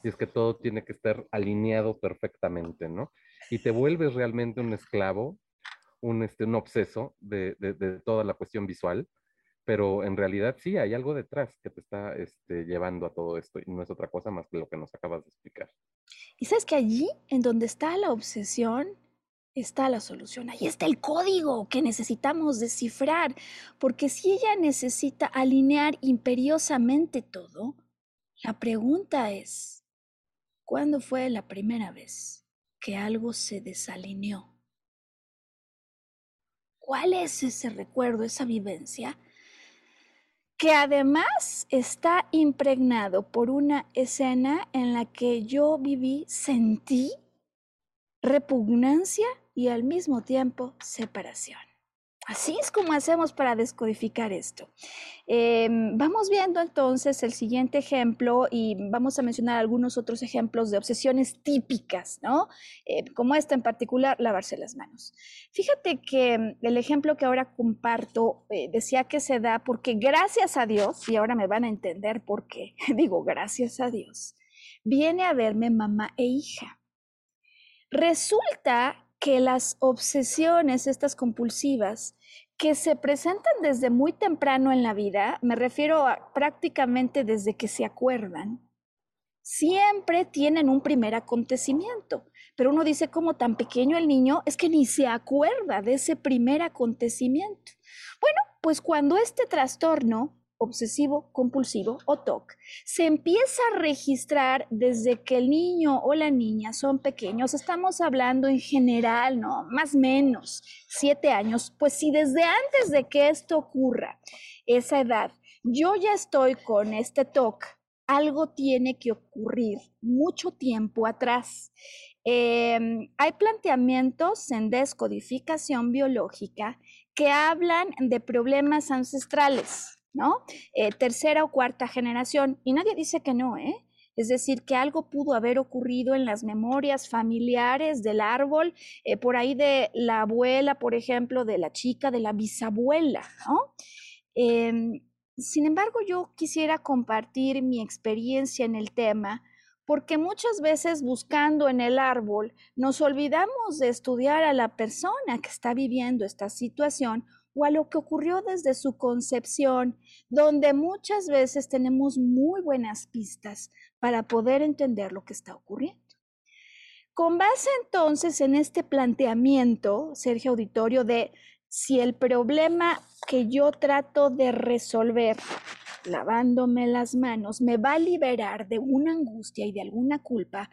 Y es que todo tiene que estar alineado perfectamente, ¿no? Y te vuelves realmente un esclavo, un, este, un obseso de, de, de toda la cuestión visual, pero en realidad sí hay algo detrás que te está este, llevando a todo esto y no es otra cosa más que lo que nos acabas de explicar. Y sabes que allí, en donde está la obsesión, está la solución, ahí está el código que necesitamos descifrar, porque si ella necesita alinear imperiosamente todo, la pregunta es, ¿cuándo fue la primera vez que algo se desalineó? ¿Cuál es ese recuerdo, esa vivencia, que además está impregnado por una escena en la que yo viví, sentí repugnancia y al mismo tiempo separación? Así es como hacemos para descodificar esto. Eh, vamos viendo entonces el siguiente ejemplo y vamos a mencionar algunos otros ejemplos de obsesiones típicas, ¿no? Eh, como esta en particular, lavarse las manos. Fíjate que el ejemplo que ahora comparto eh, decía que se da porque gracias a Dios, y ahora me van a entender por qué, digo gracias a Dios, viene a verme mamá e hija. Resulta que las obsesiones, estas compulsivas, que se presentan desde muy temprano en la vida, me refiero a prácticamente desde que se acuerdan, siempre tienen un primer acontecimiento. Pero uno dice, como tan pequeño el niño, es que ni se acuerda de ese primer acontecimiento. Bueno, pues cuando este trastorno obsesivo, compulsivo o TOC, se empieza a registrar desde que el niño o la niña son pequeños. Estamos hablando en general, ¿no? Más o menos siete años. Pues si desde antes de que esto ocurra, esa edad, yo ya estoy con este TOC, algo tiene que ocurrir mucho tiempo atrás. Eh, hay planteamientos en descodificación biológica que hablan de problemas ancestrales, ¿no? Eh, tercera o cuarta generación, y nadie dice que no, ¿eh? Es decir, que algo pudo haber ocurrido en las memorias familiares del árbol, eh, por ahí de la abuela, por ejemplo, de la chica, de la bisabuela, ¿no? Eh, sin embargo, yo quisiera compartir mi experiencia en el tema, porque muchas veces buscando en el árbol nos olvidamos de estudiar a la persona que está viviendo esta situación, o a lo que ocurrió desde su concepción, donde muchas veces tenemos muy buenas pistas para poder entender lo que está ocurriendo. Con base entonces en este planteamiento, Sergio Auditorio, de si el problema que yo trato de resolver lavándome las manos me va a liberar de una angustia y de alguna culpa,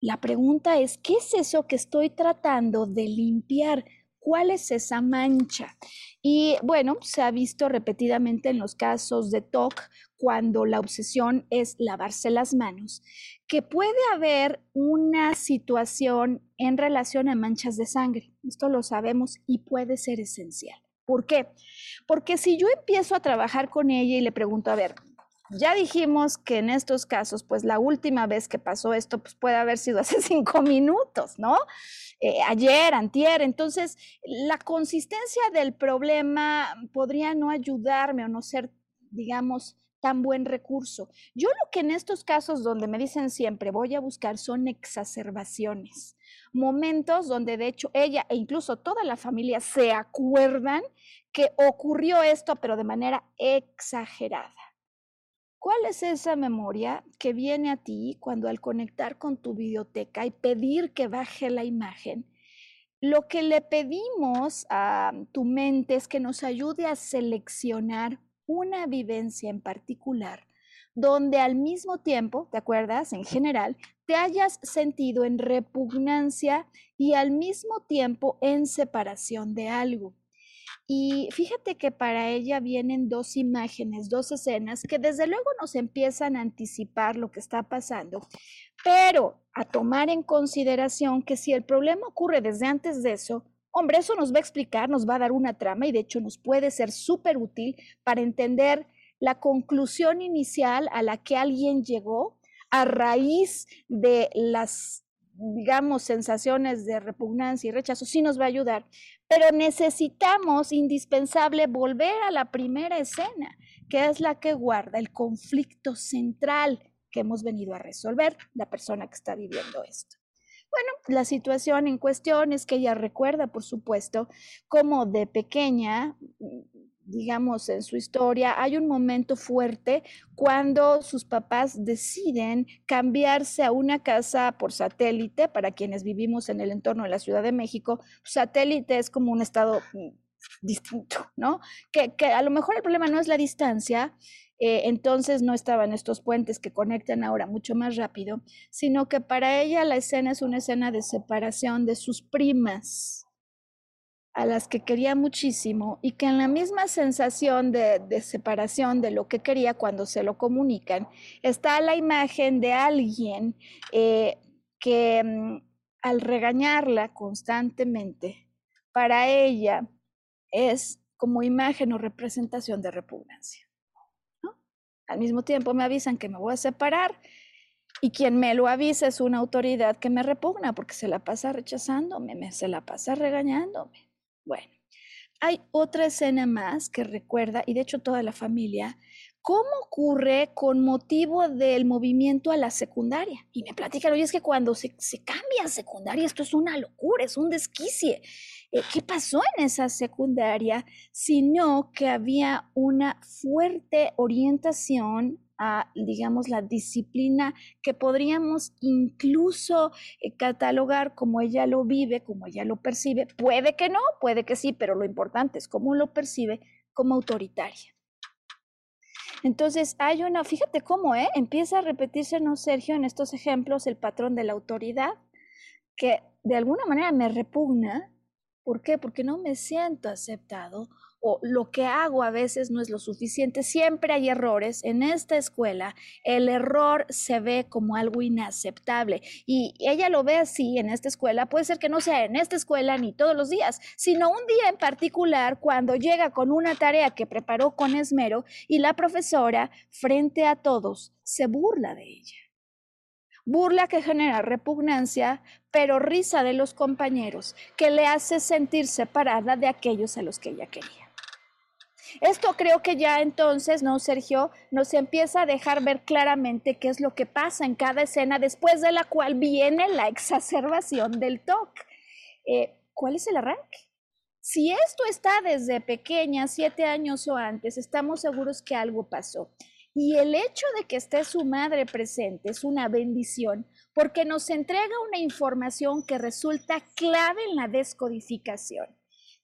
la pregunta es, ¿qué es eso que estoy tratando de limpiar? ¿Cuál es esa mancha? Y bueno, se ha visto repetidamente en los casos de T O C, cuando la obsesión es lavarse las manos, que puede haber una situación en relación a manchas de sangre. Esto lo sabemos y puede ser esencial. ¿Por qué? Porque si yo empiezo a trabajar con ella y le pregunto, a ver, ya dijimos que en estos casos, pues la última vez que pasó esto, pues puede haber sido hace cinco minutos, ¿no? Eh, ayer, antier. Entonces, la consistencia del problema podría no ayudarme o no ser, digamos, tan buen recurso. Yo lo que en estos casos donde me dicen siempre voy a buscar son exacerbaciones. Momentos donde de hecho ella e incluso toda la familia se acuerdan que ocurrió esto, pero de manera exagerada. ¿Cuál es esa memoria que viene a ti cuando al conectar con tu videoteca y pedir que baje la imagen? Lo que le pedimos a tu mente es que nos ayude a seleccionar una vivencia en particular donde al mismo tiempo, ¿te acuerdas? En general, te hayas sentido en repugnancia y al mismo tiempo en separación de algo. Y fíjate que para ella vienen dos imágenes, dos escenas que desde luego nos empiezan a anticipar lo que está pasando, pero a tomar en consideración que si el problema ocurre desde antes de eso, hombre, eso nos va a explicar, nos va a dar una trama y de hecho nos puede ser súper útil para entender la conclusión inicial a la que alguien llegó a raíz de las, digamos, sensaciones de repugnancia y rechazo. Sí nos va a ayudar, pero necesitamos, indispensable, volver a la primera escena, que es la que guarda el conflicto central que hemos venido a resolver, la persona que está viviendo esto. Bueno, la situación en cuestión es que ella recuerda, por supuesto, como de pequeña, digamos, en su historia, hay un momento fuerte cuando sus papás deciden cambiarse a una casa por satélite. Para quienes vivimos en el entorno de la Ciudad de México, satélite es como un estado distinto, ¿no? Que, que a lo mejor el problema no es la distancia, eh, entonces no estaban estos puentes que conectan ahora mucho más rápido, sino que para ella la escena es una escena de separación de sus primas, a las que quería muchísimo y que en la misma sensación de, de separación de lo que quería cuando se lo comunican, está la imagen de alguien eh, que um, al regañarla constantemente, para ella es como imagen o representación de repugnancia, ¿no? Al mismo tiempo me avisan que me voy a separar y quien me lo avisa es una autoridad que me repugna porque se la pasa rechazándome, me, se la pasa regañándome. Bueno, hay otra escena más que recuerda, y de hecho toda la familia, cómo ocurre con motivo del movimiento a la secundaria. Y me platican, oye, es que cuando se, se cambia a secundaria, esto es una locura, es un desquicie. Eh, ¿Qué pasó en esa secundaria? Sino que había una fuerte orientación a, digamos, la disciplina que podríamos incluso eh, catalogar como ella lo vive, como ella lo percibe, puede que no, puede que sí, pero lo importante es cómo lo percibe, como autoritaria. Entonces hay una, fíjate cómo eh, empieza a repetirse, ¿no, Sergio?, en estos ejemplos el patrón de la autoridad, que de alguna manera me repugna. ¿Por qué? Porque no me siento aceptado, o lo que hago a veces no es lo suficiente, siempre hay errores. En esta escuela el error se ve como algo inaceptable y ella lo ve así en esta escuela, puede ser que no sea en esta escuela ni todos los días, sino un día en particular cuando llega con una tarea que preparó con esmero y la profesora frente a todos se burla de ella. Burla que genera repugnancia, pero risa de los compañeros que le hace sentir separada de aquellos a los que ella quería. Esto creo que ya entonces, ¿no, Sergio?, nos empieza a dejar ver claramente qué es lo que pasa en cada escena, después de la cual viene la exacerbación del T O C. Eh, ¿Cuál es el arranque? Si esto está desde pequeña, siete años o antes, estamos seguros que algo pasó. Y el hecho de que esté su madre presente es una bendición, porque nos entrega una información que resulta clave en la descodificación.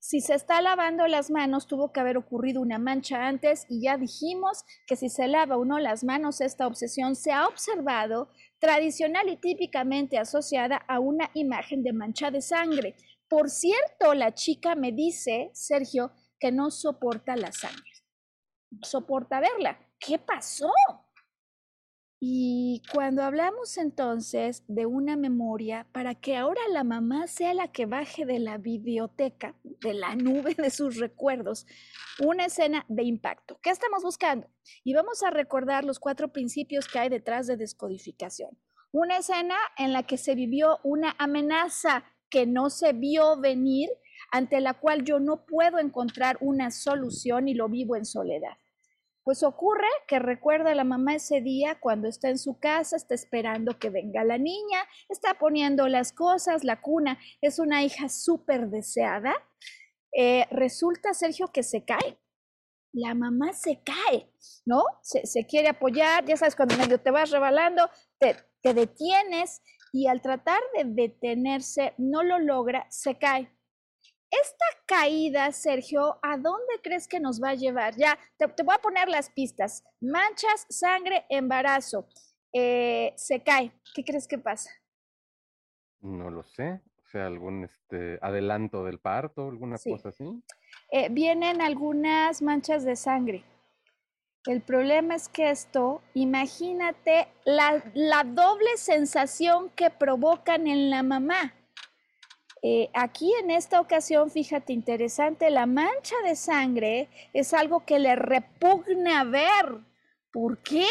Si se está lavando las manos, tuvo que haber ocurrido una mancha antes y ya dijimos que si se lava uno las manos, esta obsesión se ha observado tradicional y típicamente asociada a una imagen de mancha de sangre. Por cierto, la chica me dice, Sergio, que no soporta la sangre, no soporta verla. ¿Qué pasó? Y cuando hablamos entonces de una memoria, para que ahora la mamá sea la que baje de la biblioteca, de la nube de sus recuerdos, una escena de impacto. ¿Qué estamos buscando? Y vamos a recordar los cuatro principios que hay detrás de descodificación. Una escena en la que se vivió una amenaza que no se vio venir, ante la cual yo no puedo encontrar una solución y lo vivo en soledad. Pues ocurre que recuerda a la mamá ese día cuando está en su casa, está esperando que venga la niña, está poniendo las cosas, la cuna, es una hija súper deseada. Eh, resulta, Sergio, que se cae. La mamá se cae, ¿no? Se, se quiere apoyar, ya sabes, cuando medio te vas rebalando, te, te detienes y al tratar de detenerse no lo logra, se cae. Esta caída, Sergio, ¿a dónde crees que nos va a llevar? Ya, te, te voy a poner las pistas. Manchas, sangre, embarazo. Eh, se cae. ¿Qué crees que pasa? No lo sé. O sea, algún este, adelanto del parto, alguna sí. cosa así. Eh, vienen algunas manchas de sangre. El problema es que esto, imagínate la, la doble sensación que provocan en la mamá. Eh, aquí en esta ocasión, fíjate, interesante, la mancha de sangre es algo que le repugna ver. ¿Por qué?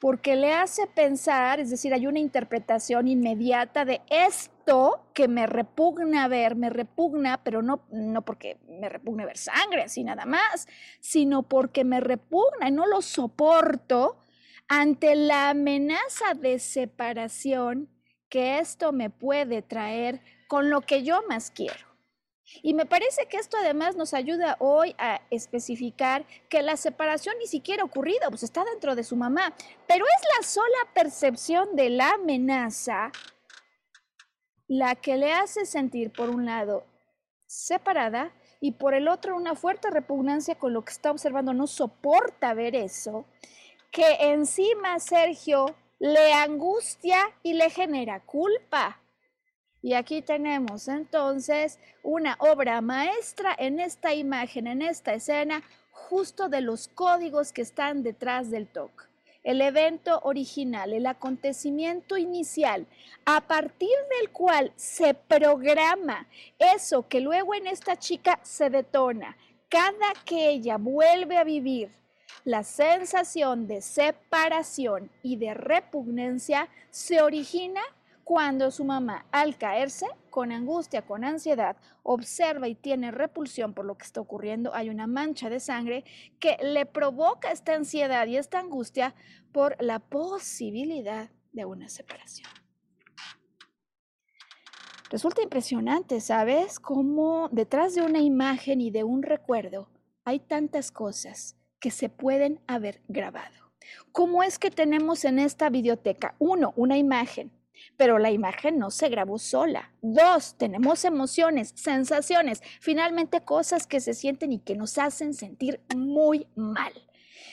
Porque le hace pensar, es decir, hay una interpretación inmediata de esto que me repugna ver, me repugna, pero no, no porque me repugne ver sangre, así nada más, sino porque me repugna y no lo soporto ante la amenaza de separación que esto me puede traer con lo que yo más quiero. Y me parece que esto además nos ayuda hoy a especificar que la separación ni siquiera ha ocurrido, pues está dentro de su mamá, pero es la sola percepción de la amenaza la que le hace sentir por un lado separada y por el otro una fuerte repugnancia con lo que está observando, no soporta ver eso, que encima, Sergio, le angustia y le genera culpa. Y aquí tenemos entonces una obra maestra en esta imagen, en esta escena, justo de los códigos que están detrás del T O C. El evento original, el acontecimiento inicial, a partir del cual se programa eso que luego en esta chica se detona. Cada que ella vuelve a vivir la sensación de separación y de repugnancia, se origina cuando su mamá, al caerse, con angustia, con ansiedad, observa y tiene repulsión por lo que está ocurriendo. Hay una mancha de sangre que le provoca esta ansiedad y esta angustia por la posibilidad de una separación. Resulta impresionante, ¿sabes? Cómo detrás de una imagen y de un recuerdo hay tantas cosas que se pueden haber grabado. ¿Cómo es que tenemos en esta biblioteca? Uno, una imagen. Pero la imagen no se grabó sola. Dos, tenemos emociones, sensaciones, finalmente cosas que se sienten y que nos hacen sentir muy mal.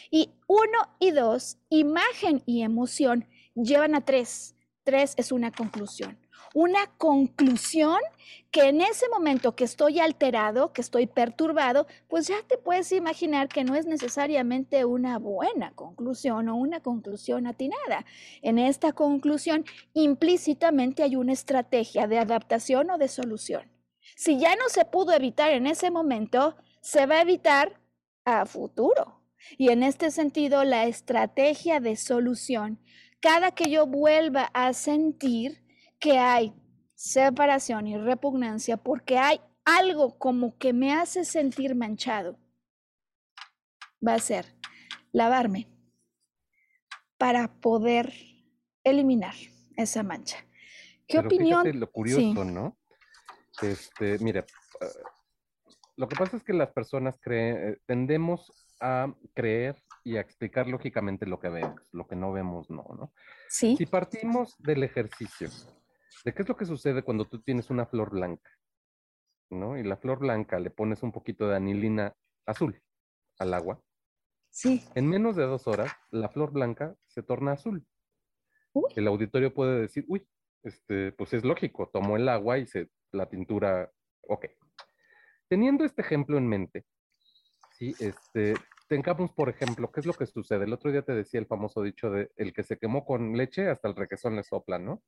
Y uno y dos, imagen y emoción, llevan a tres. Tres es una conclusión. Una conclusión que en ese momento que estoy alterado, que estoy perturbado, pues ya te puedes imaginar que no es necesariamente una buena conclusión o una conclusión atinada. En esta conclusión implícitamente hay una estrategia de adaptación o de solución. Si ya no se pudo evitar en ese momento, se va a evitar a futuro. Y en este sentido, la estrategia de solución, cada que yo vuelva a sentir que hay separación y repugnancia porque hay algo como que me hace sentir manchado, va a ser lavarme para poder eliminar esa mancha. ¿Qué Pero opinión? Fíjate lo curioso, sí. ¿no? Este, mira, lo que pasa es que las personas creen, tendemos a creer y a explicar lógicamente lo que vemos, lo que no vemos no, ¿no? Sí. Si partimos del ejercicio, ¿de qué es lo que sucede cuando tú tienes una flor blanca? ¿no? Y la flor blanca, le pones un poquito de anilina azul al agua. Sí. En menos de dos horas, la flor blanca se torna azul. Uy. El auditorio puede decir, uy, este, pues es lógico, tomó el agua y se, la pintura, ok. Teniendo este ejemplo en mente, ¿sí? Este, tengamos, por ejemplo, ¿qué es lo que sucede? El otro día te decía el famoso dicho de el que se quemó con leche, hasta el requesón le sopla, ¿no?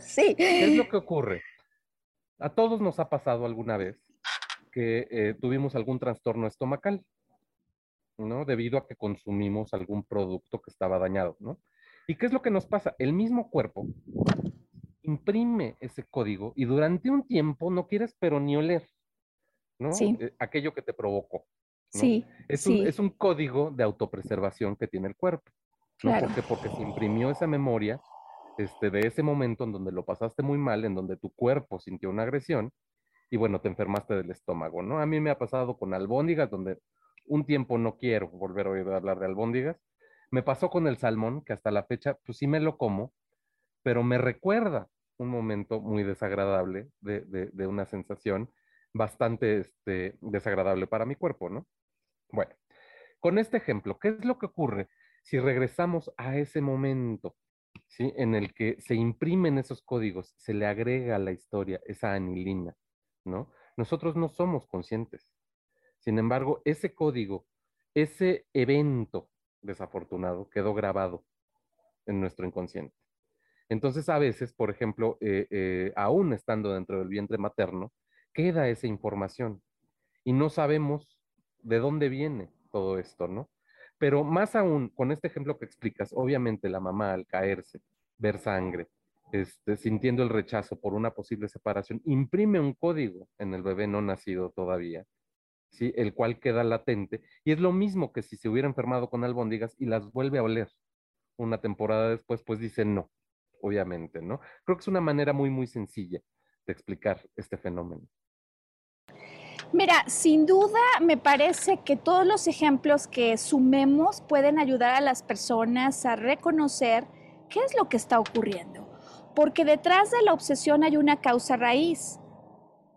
Sí. ¿Qué es lo que ocurre? A todos nos ha pasado alguna vez que eh, tuvimos algún trastorno estomacal, ¿no? Debido a que consumimos algún producto que estaba dañado, ¿no? ¿Y qué es lo que nos pasa? El mismo cuerpo imprime ese código y durante un tiempo no quieres pero ni oler, ¿no? Sí. Eh, aquello que te provocó, ¿no? Sí, es un, sí. Es un código de autopreservación que tiene el cuerpo, ¿no? Claro. ¿Por qué? Porque se imprimió esa memoria este, de ese momento en donde lo pasaste muy mal, en donde tu cuerpo sintió una agresión y bueno, te enfermaste del estómago, ¿no? A mí me ha pasado con albóndigas, donde un tiempo no quiero volver a oír hablar de albóndigas. Me pasó con el salmón, que hasta la fecha, pues sí me lo como, pero me recuerda un momento muy desagradable de, de, de una sensación bastante este, desagradable para mi cuerpo, ¿no? Bueno, con este ejemplo, ¿qué es lo que ocurre si regresamos a ese momento, ¿sí? En el que se imprimen esos códigos, se le agrega a la historia esa anilina, ¿no? Nosotros no somos conscientes. Sin embargo, ese código, ese evento desafortunado quedó grabado en nuestro inconsciente. Entonces, a veces, por ejemplo, eh, eh, aún estando dentro del vientre materno, queda esa información y no sabemos de dónde viene todo esto, ¿no? Pero más aún, con este ejemplo que explicas, obviamente la mamá al caerse, ver sangre, este, sintiendo el rechazo por una posible separación, imprime un código en el bebé no nacido todavía, ¿sí? El cual queda latente, y es lo mismo que si se hubiera enfermado con albóndigas y las vuelve a oler una temporada después, pues dice no, obviamente, ¿no? Creo que es una manera muy, muy sencilla de explicar este fenómeno. Mira, sin duda me parece que todos los ejemplos que sumemos pueden ayudar a las personas a reconocer qué es lo que está ocurriendo, porque detrás de la obsesión hay una causa raíz.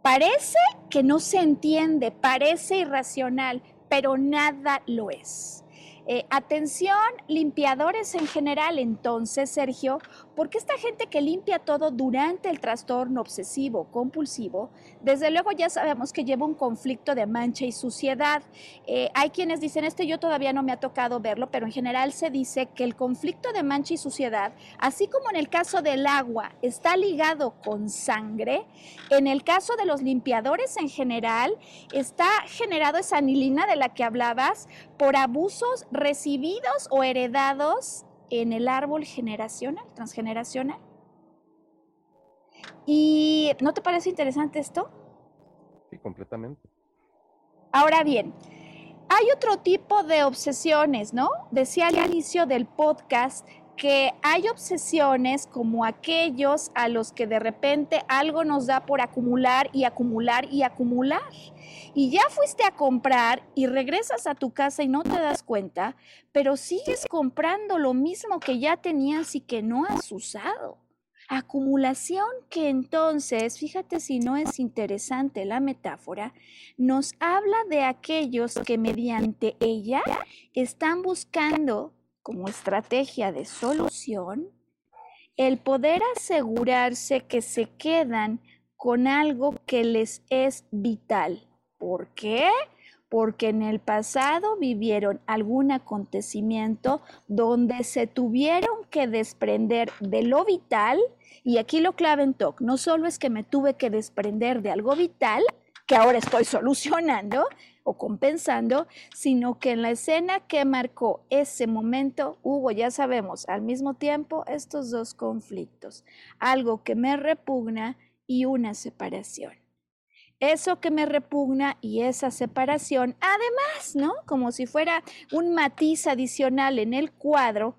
Parece que no se entiende, parece irracional, pero nada lo es. Eh, atención, limpiadores en general, entonces, Sergio, porque esta gente que limpia todo durante el trastorno obsesivo-compulsivo, desde luego ya sabemos que lleva un conflicto de mancha y suciedad. Eh, hay quienes dicen, este yo todavía no me ha tocado verlo, pero en general se dice que el conflicto de mancha y suciedad, así como en el caso del agua, está ligado con sangre, en el caso de los limpiadores en general, está generado esa anilina de la que hablabas por abusos recibidos o heredados en el árbol generacional, transgeneracional. ¿Y no te parece interesante esto? Sí, completamente. Ahora bien, hay otro tipo de obsesiones, ¿no? Decía al inicio del podcast que hay obsesiones como aquellos a los que de repente algo nos da por acumular y acumular y acumular. Y ya fuiste a comprar y regresas a tu casa y no te das cuenta, pero sigues comprando lo mismo que ya tenías y que no has usado. Acumulación que entonces, fíjate si no es interesante la metáfora, nos habla de aquellos que mediante ella están buscando como estrategia de solución el poder asegurarse que se quedan con algo que les es vital. ¿Por qué? Porque en el pasado vivieron algún acontecimiento donde se tuvieron que desprender de lo vital, y aquí lo clave en T O C, no solo es que me tuve que desprender de algo vital, que ahora estoy solucionando o compensando, sino que en la escena que marcó ese momento hubo, ya sabemos, al mismo tiempo estos dos conflictos, algo que me repugna y una separación. Eso que me repugna y esa separación, además, ¿no? Como si fuera un matiz adicional en el cuadro,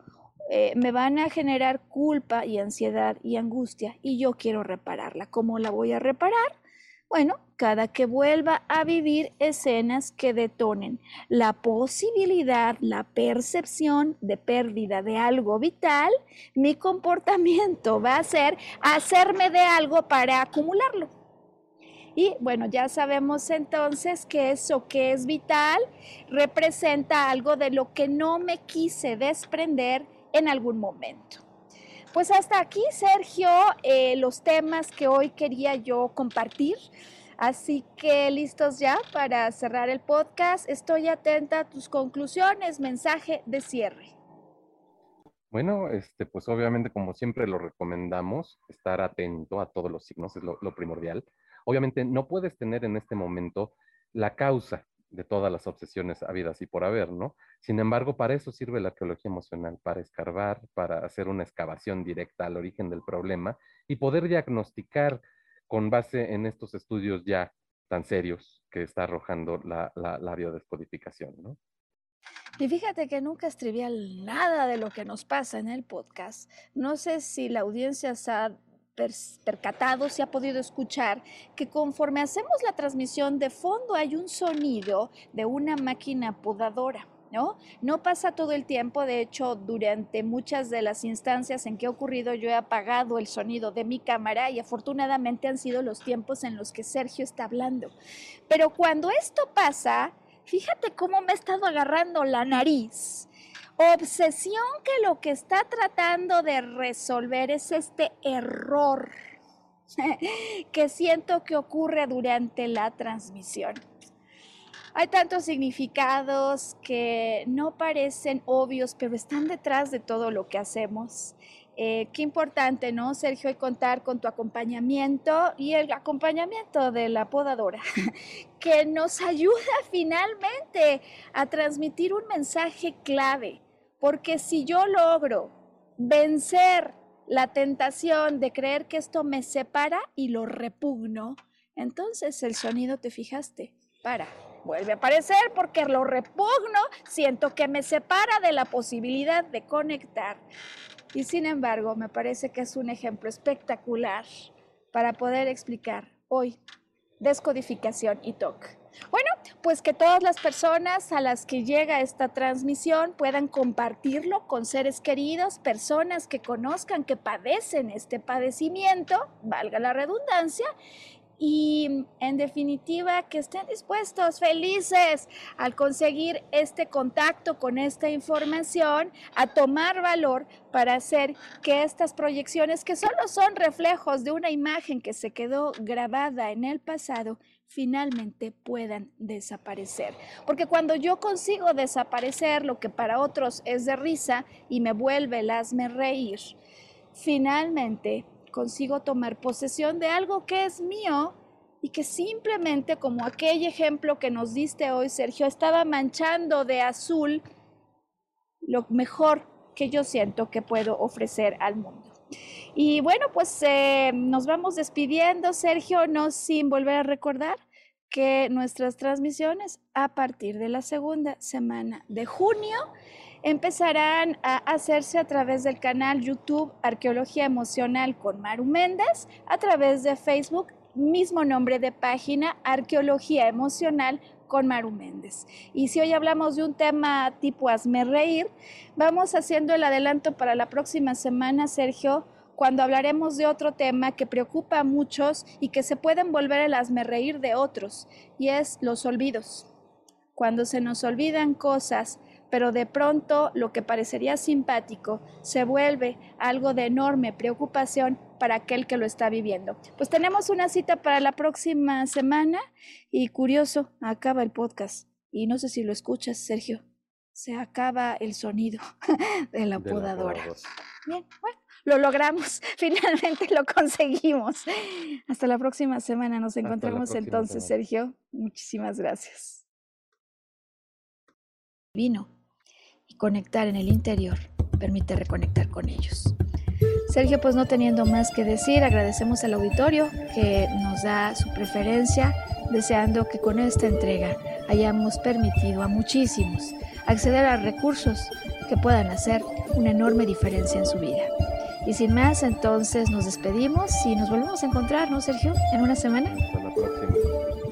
eh, me van a generar culpa y ansiedad y angustia y yo quiero repararla. ¿Cómo la voy a reparar? Bueno, cada que vuelva a vivir escenas que detonen la posibilidad, la percepción de pérdida de algo vital, mi comportamiento va a ser hacerme de algo para acumularlo. Y bueno, ya sabemos entonces que eso que es vital representa algo de lo que no me quise desprender en algún momento. Pues hasta aquí, Sergio, eh, los temas que hoy quería yo compartir. Así que listos ya para cerrar el podcast. Estoy atenta a tus conclusiones, mensaje de cierre. Bueno, este, pues obviamente como siempre lo recomendamos, estar atento a todos los signos es lo, lo primordial. Obviamente no puedes tener en este momento la causa de todas las obsesiones habidas y por haber, ¿no? Sin embargo, para eso sirve la arqueología emocional, para escarbar, para hacer una excavación directa al origen del problema y poder diagnosticar con base en estos estudios ya tan serios que está arrojando la, la, la biodescodificación, ¿no? Y fíjate que nunca es trivial nada de lo que nos pasa en el podcast. No sé si la audiencia sabe percatado, se ha podido escuchar que conforme hacemos la transmisión de fondo hay un sonido de una máquina podadora, ¿no? No pasa todo el tiempo, de hecho durante muchas de las instancias en que ha ocurrido yo he apagado el sonido de mi cámara y afortunadamente han sido los tiempos en los que Sergio está hablando. Pero cuando esto pasa, fíjate cómo me he estado agarrando la nariz. Obsesión que lo que está tratando de resolver es este error que siento que ocurre durante la transmisión. Hay tantos significados que no parecen obvios, pero están detrás de todo lo que hacemos. Eh, qué importante, ¿no, Sergio? Y contar con tu acompañamiento y el acompañamiento de la podadora, que nos ayuda finalmente a transmitir un mensaje clave, porque si yo logro vencer la tentación de creer que esto me separa y lo repugno, entonces el sonido, ¿te fijaste? Para. Vuelve a aparecer porque lo repugno, siento que me separa de la posibilidad de conectar. Y sin embargo, me parece que es un ejemplo espectacular para poder explicar hoy descodificación y T O C. Bueno, pues que todas las personas a las que llega esta transmisión puedan compartirlo con seres queridos, personas que conozcan, que padecen este padecimiento, valga la redundancia, y en definitiva que estén dispuestos, felices al conseguir este contacto con esta información, a tomar valor para hacer que estas proyecciones que solo son reflejos de una imagen que se quedó grabada en el pasado, finalmente puedan desaparecer. Porque cuando yo consigo desaparecer lo que para otros es de risa y me vuelve el hazme reír, finalmente consigo tomar posesión de algo que es mío y que simplemente, como aquel ejemplo que nos diste hoy, Sergio, estaba manchando de azul lo mejor que yo siento que puedo ofrecer al mundo. Y bueno, pues eh, nos vamos despidiendo, Sergio, no sin volver a recordar que nuestras transmisiones a partir de la segunda semana de junio empezarán a hacerse a través del canal YouTube Arqueología Emocional con Maru Méndez, a través de Facebook, mismo nombre de página, Arqueología Emocional con Maru Méndez. Y si hoy hablamos de un tema tipo hazme reír, vamos haciendo el adelanto para la próxima semana, Sergio, cuando hablaremos de otro tema que preocupa a muchos y que se pueden volver el hazme reír de otros, y es los olvidos. Cuando se nos olvidan cosas, pero de pronto lo que parecería simpático se vuelve algo de enorme preocupación para aquel que lo está viviendo. Pues tenemos una cita para la próxima semana y curioso, acaba el podcast. Y no sé si lo escuchas, Sergio, se acaba el sonido de la podadora. Bien, bueno, lo logramos, finalmente lo conseguimos. Hasta la próxima semana, nos encontramos entonces, semana. Sergio. Muchísimas gracias. Vino. Y conectar en el interior permite reconectar con ellos. Sergio, pues no teniendo más que decir, agradecemos al auditorio que nos da su preferencia, deseando que con esta entrega hayamos permitido a muchísimos acceder a recursos que puedan hacer una enorme diferencia en su vida. Y sin más, entonces nos despedimos y nos volvemos a encontrar, ¿no, Sergio? En una semana. Hasta la próxima.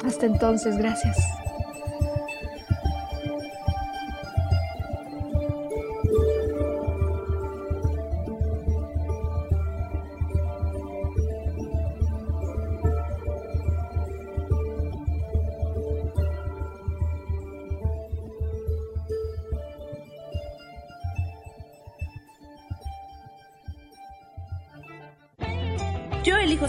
Hasta entonces, gracias. Yo Elijo